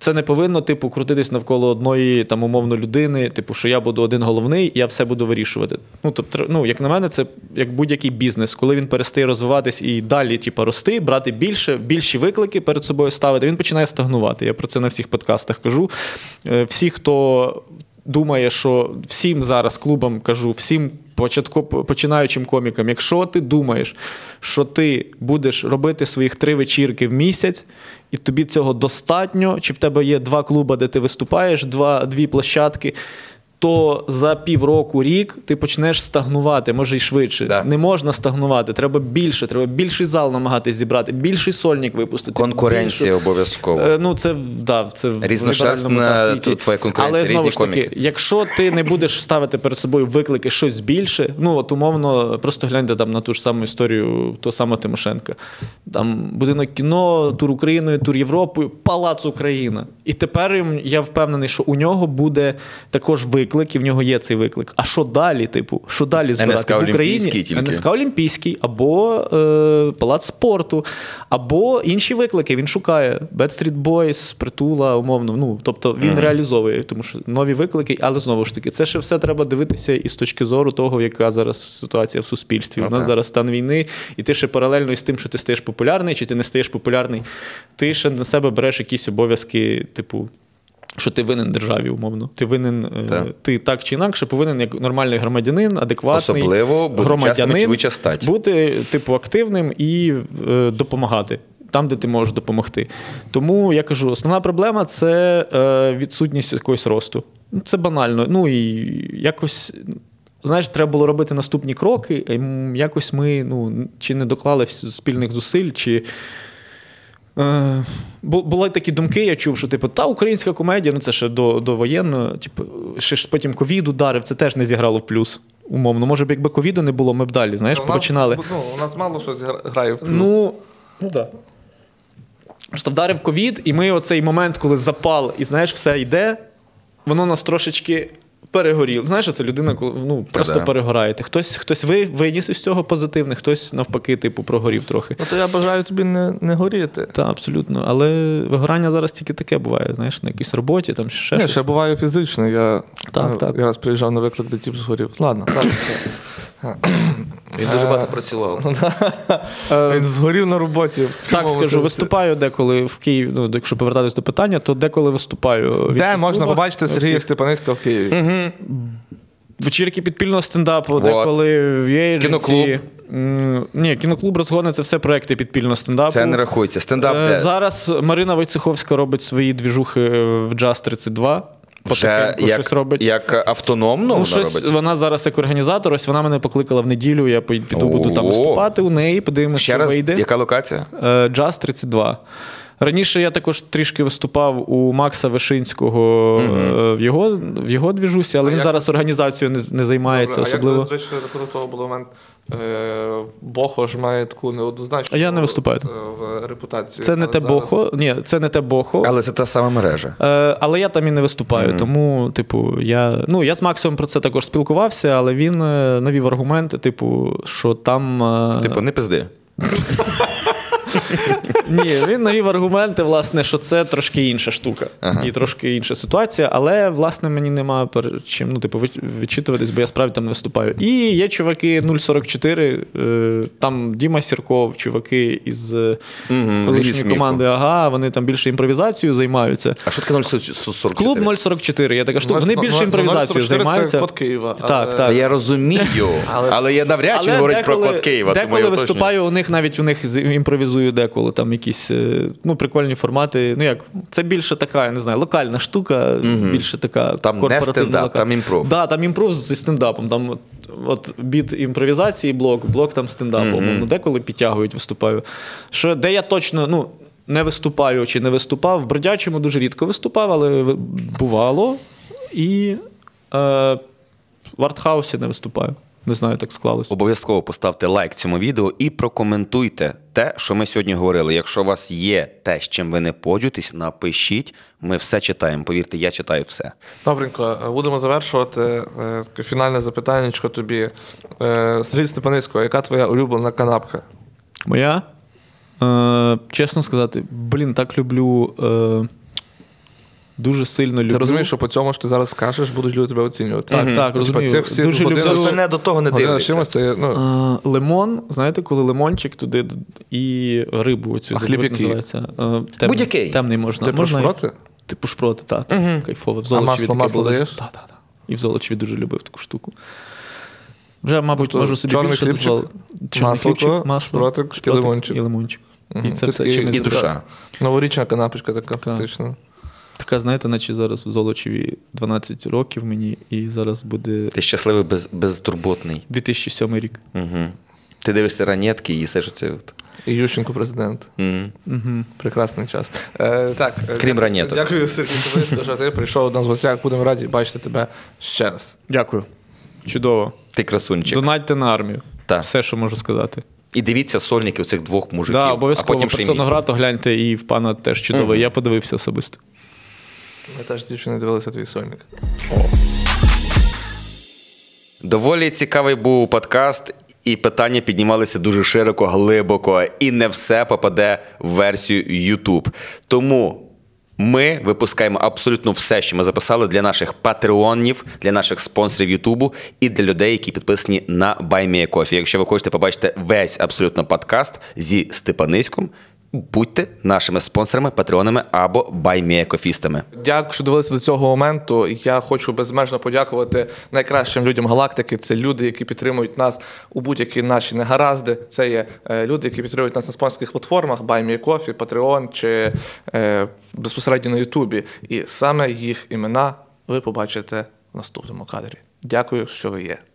Це не повинно, типу, крутитись навколо одної, там, умовно, людини, типу, що я буду один головний, і я все буду вирішувати. Ну, тобто, ну, як на мене, це як будь-який бізнес. Коли він перестає розвиватись і далі, типу, рости, брати більше, більші виклики перед собою ставити, він починає стагнувати. Я про це на всіх подкастах кажу. Всі, хто думає, що всім зараз клубам кажу, всім починаючим комікам, якщо ти думаєш, що ти будеш робити своїх три вечірки в місяць, і тобі цього достатньо, чи в тебе є два клуби, де ти виступаєш, два, дві площадки, то за півроку, рік ти почнеш стагнувати, може й швидше. Да. Не можна стагнувати, треба більше, треба більший зал намагатись зібрати, більший сольник випустити. Конкуренція більшу. обов'язково. Е, ну, це, да, це різношерстна твоя конкуренція, різні коміки. Але, знову ж таки, якщо ти не будеш ставити перед собою виклики щось більше, ну, от умовно, просто гляньте там на ту ж саму історію того самого Тимошенка. Там будинок кіно, тур Україною, тур Європою, палац Україна. І тепер я впевнений, що у нього буде також виклик. Виклик, і в нього є цей виклик. А що далі, типу? Що далі збирати НСК в Україні? Тільки. НСК Олімпійський, або е, Палац спорту, або інші виклики. Він шукає. Backstreet Boys, Притула, умовно. Ну, тобто він mm-hmm. реалізовує, тому що нові виклики, але знову ж таки, це ще все треба дивитися і з точки зору того, яка зараз ситуація в суспільстві. У нас зараз стан війни, і ти ще паралельно із тим, що ти стаєш популярний, чи ти не стаєш популярний, ти ще на себе береш якісь обов'язки, типу, що ти винен державі, умовно. Ти винен, так. ти так чи інакше повинен як нормальний громадянин, адекватний Особливо громадянин бути, типу, активним і е, допомагати там, де ти можеш допомогти. Тому, я кажу, основна проблема – це е, відсутність якогось росту. Це банально. Ну, і якось, знаєш, треба було робити наступні кроки, якось ми, ну, чи не доклали спільних зусиль, чи... Е, були такі думки, я чув, що типу, та українська комедія, ну це ще до, до воєнного, типу, ще ж потім ковід ударив, це теж не зіграло в плюс. Умовно, може б якби ковіду не було, ми б далі, знаєш, починали. Ну, у нас мало що грає в плюс. Ну, ну да. Просто вдарив ковід, і ми оцей момент, коли запал, і знаєш, все йде, воно нас трошечки перегоріло. Знаєш, це людина, ну, просто yeah, перегорає. Хтось, хтось виніс із цього позитивне, хтось навпаки, типу, прогорів трохи. Ну, то я бажаю тобі не, не горіти. Так, абсолютно. Але вигорання зараз тільки таке буває, знаєш, на якійсь роботі, там ще щось. Ні, ще буває фізично. Я так, так. раз приїжджав на виклик, де тіп згорів. Ладно, так. Він дуже багато працював. Він згорів на роботі. Так, скажу, виступаю деколи в Києві, ну, якщо повертатись до питання, то деколи виступаю. Де можна побачити Сергія Степанисько в Києві? Вечірки підпільного стендапу, деколи в ю ей Agency. Кіноклуб. Ні, кіноклуб розгони – це все проекти підпільного стендапу. Це не рахується. Стендап де? Зараз Марина Войцеховська робить свої двіжухи в Джаз тридцять два. Вже як, як автономно ну, вона щось, робить? Вона зараз як організатор, ось вона мене покликала в неділю, я піду, О-о-о. буду там виступати у неї, подивимося, що вийде. Яка локація? Джаз тридцять два. Раніше я також трішки виступав у Макса Вишинського mm-hmm. в його, в його двіжусі, але а він зараз це... організацією не, не займається. Добре, особливо. А як, звичайно, до того був момент, Бохо ж має таку неоднозначну я не виступаю. Репутацію. Це не те зараз... Бохо. Ні, це не те Бохо. Але це та сама мережа. Але я там і не виступаю, mm-hmm. тому, типу, я... Ну, я з Максом про це також спілкувався, але він навів аргументи, типу, що там... Типу, не пизди. Ні, він навів аргументи, власне, що це трошки інша штука ага. і трошки інша ситуація, але, власне, мені нема перед чим, ну, типу, відчитуватись, бо я справді там не виступаю. І є чуваки нуль сорок чотири, там Діма Сірков, чуваки із угу, колишньої команди «Ага», вони там більше імпровізацією займаються. А що таке нуль сорок чотири? Клуб нуль сорок чотири, я така штука, вони більше імпровізацією займаються. нуль сорок чотири – це код Києва. Так, так. Я розумію, але, але я навряд чи говорю про код Києва. Деколи виступаю, у них навіть у них імпровізую деколи там якісь, ну, прикольні формати. Ну, як, це більше така, я не знаю, локальна штука, угу. більше така там корпоративна. Там не стендап, там імпрув. Да, там імпрув зі стендапом. Там от бід імпровізації блок, блок там стендапом. Угу. Ну, деколи підтягують, виступаю. Що, де я точно, ну, не виступаю чи не виступав. В Бродячому дуже рідко виступав, але бувало. І е, в артхаусі не виступаю. Не знаю, так склалось. Обов'язково поставте лайк цьому відео і прокоментуйте те, що ми сьогодні говорили. Якщо у вас є те, з чим ви не погоджуєтесь, напишіть. Ми все читаємо. Повірте, я читаю все. Добренько, будемо завершувати. Фінальне запитаннячко тобі. Сергій Степанисько, яка твоя улюблена канапка? Моя? Е, чесно сказати, блін, так люблю... Е... Дуже сильно люблю. Ти розумієш, що по цьому, що ти зараз скажеш, будуть люди тебе оцінювати. Так, mm-hmm. так, розумію. Ці всі дуже люблю. Це до того не дивляться. Це, ну... а, лимон, знаєте, коли лимончик туди і рибу оцю. А хліб який? Тем, Будь-який. Темний можна. Типу можна... шпроти? Типу шпроти, так. Та, mm-hmm. Кайфово. В Золочеві а масло, масло даєш? Так, так, так. І в Золочеві дуже любив таку штуку. Вже, мабуть, тобто, можу собі більше дозволити. Чорний хлібчик, масло, шпротик, шпротик і лимончик. І душа. Новорічна канапочка така фактично. Така, знаєте, наче зараз в Золочеві дванадцять років мені, і зараз буде... Ти щасливий, без, безтурботний. дві тисячі сьомий рік. Угу. Ти дивишся ранетки і їсиш оце. І Ющенко президент. Угу. Угу. Прекрасний час. Е, так, крім ранеток. Дякую, Сергій, що ти прийшов до нас в гостях. Будемо раді бачити тебе ще раз. Дякую. Чудово. Ти красунчик. Донатьте на армію. Та. Все, що можу сказати. І дивіться сольники у цих двох мужиків. Да, обов'язково. А потім персонограту гляньте, і в пана теж чудово. Угу. Я подивився особисто. Ми теж дівчини дивилися твій сольник. Доволі цікавий був подкаст, і питання піднімалися дуже широко, глибоко, і не все попаде в версію YouTube. Тому ми випускаємо абсолютно все, що ми записали для наших патреонів, для наших спонсорів Ютубу і для людей, які підписані на BuyMeACoffee. Якщо ви хочете побачити весь абсолютно подкаст зі Степаниськом, будьте нашими спонсорами, патреонами або баймієкофістами. Дякую, що дивилися до цього моменту. Я хочу безмежно подякувати найкращим людям галактики. Це люди, які підтримують нас у будь-які наші негаразди. Це є люди, які підтримують нас на спонсорських платформах BuyMeACoffee, Patreon чи е, безпосередньо на Ютубі. І саме їх імена ви побачите в наступному кадрі. Дякую, що ви є.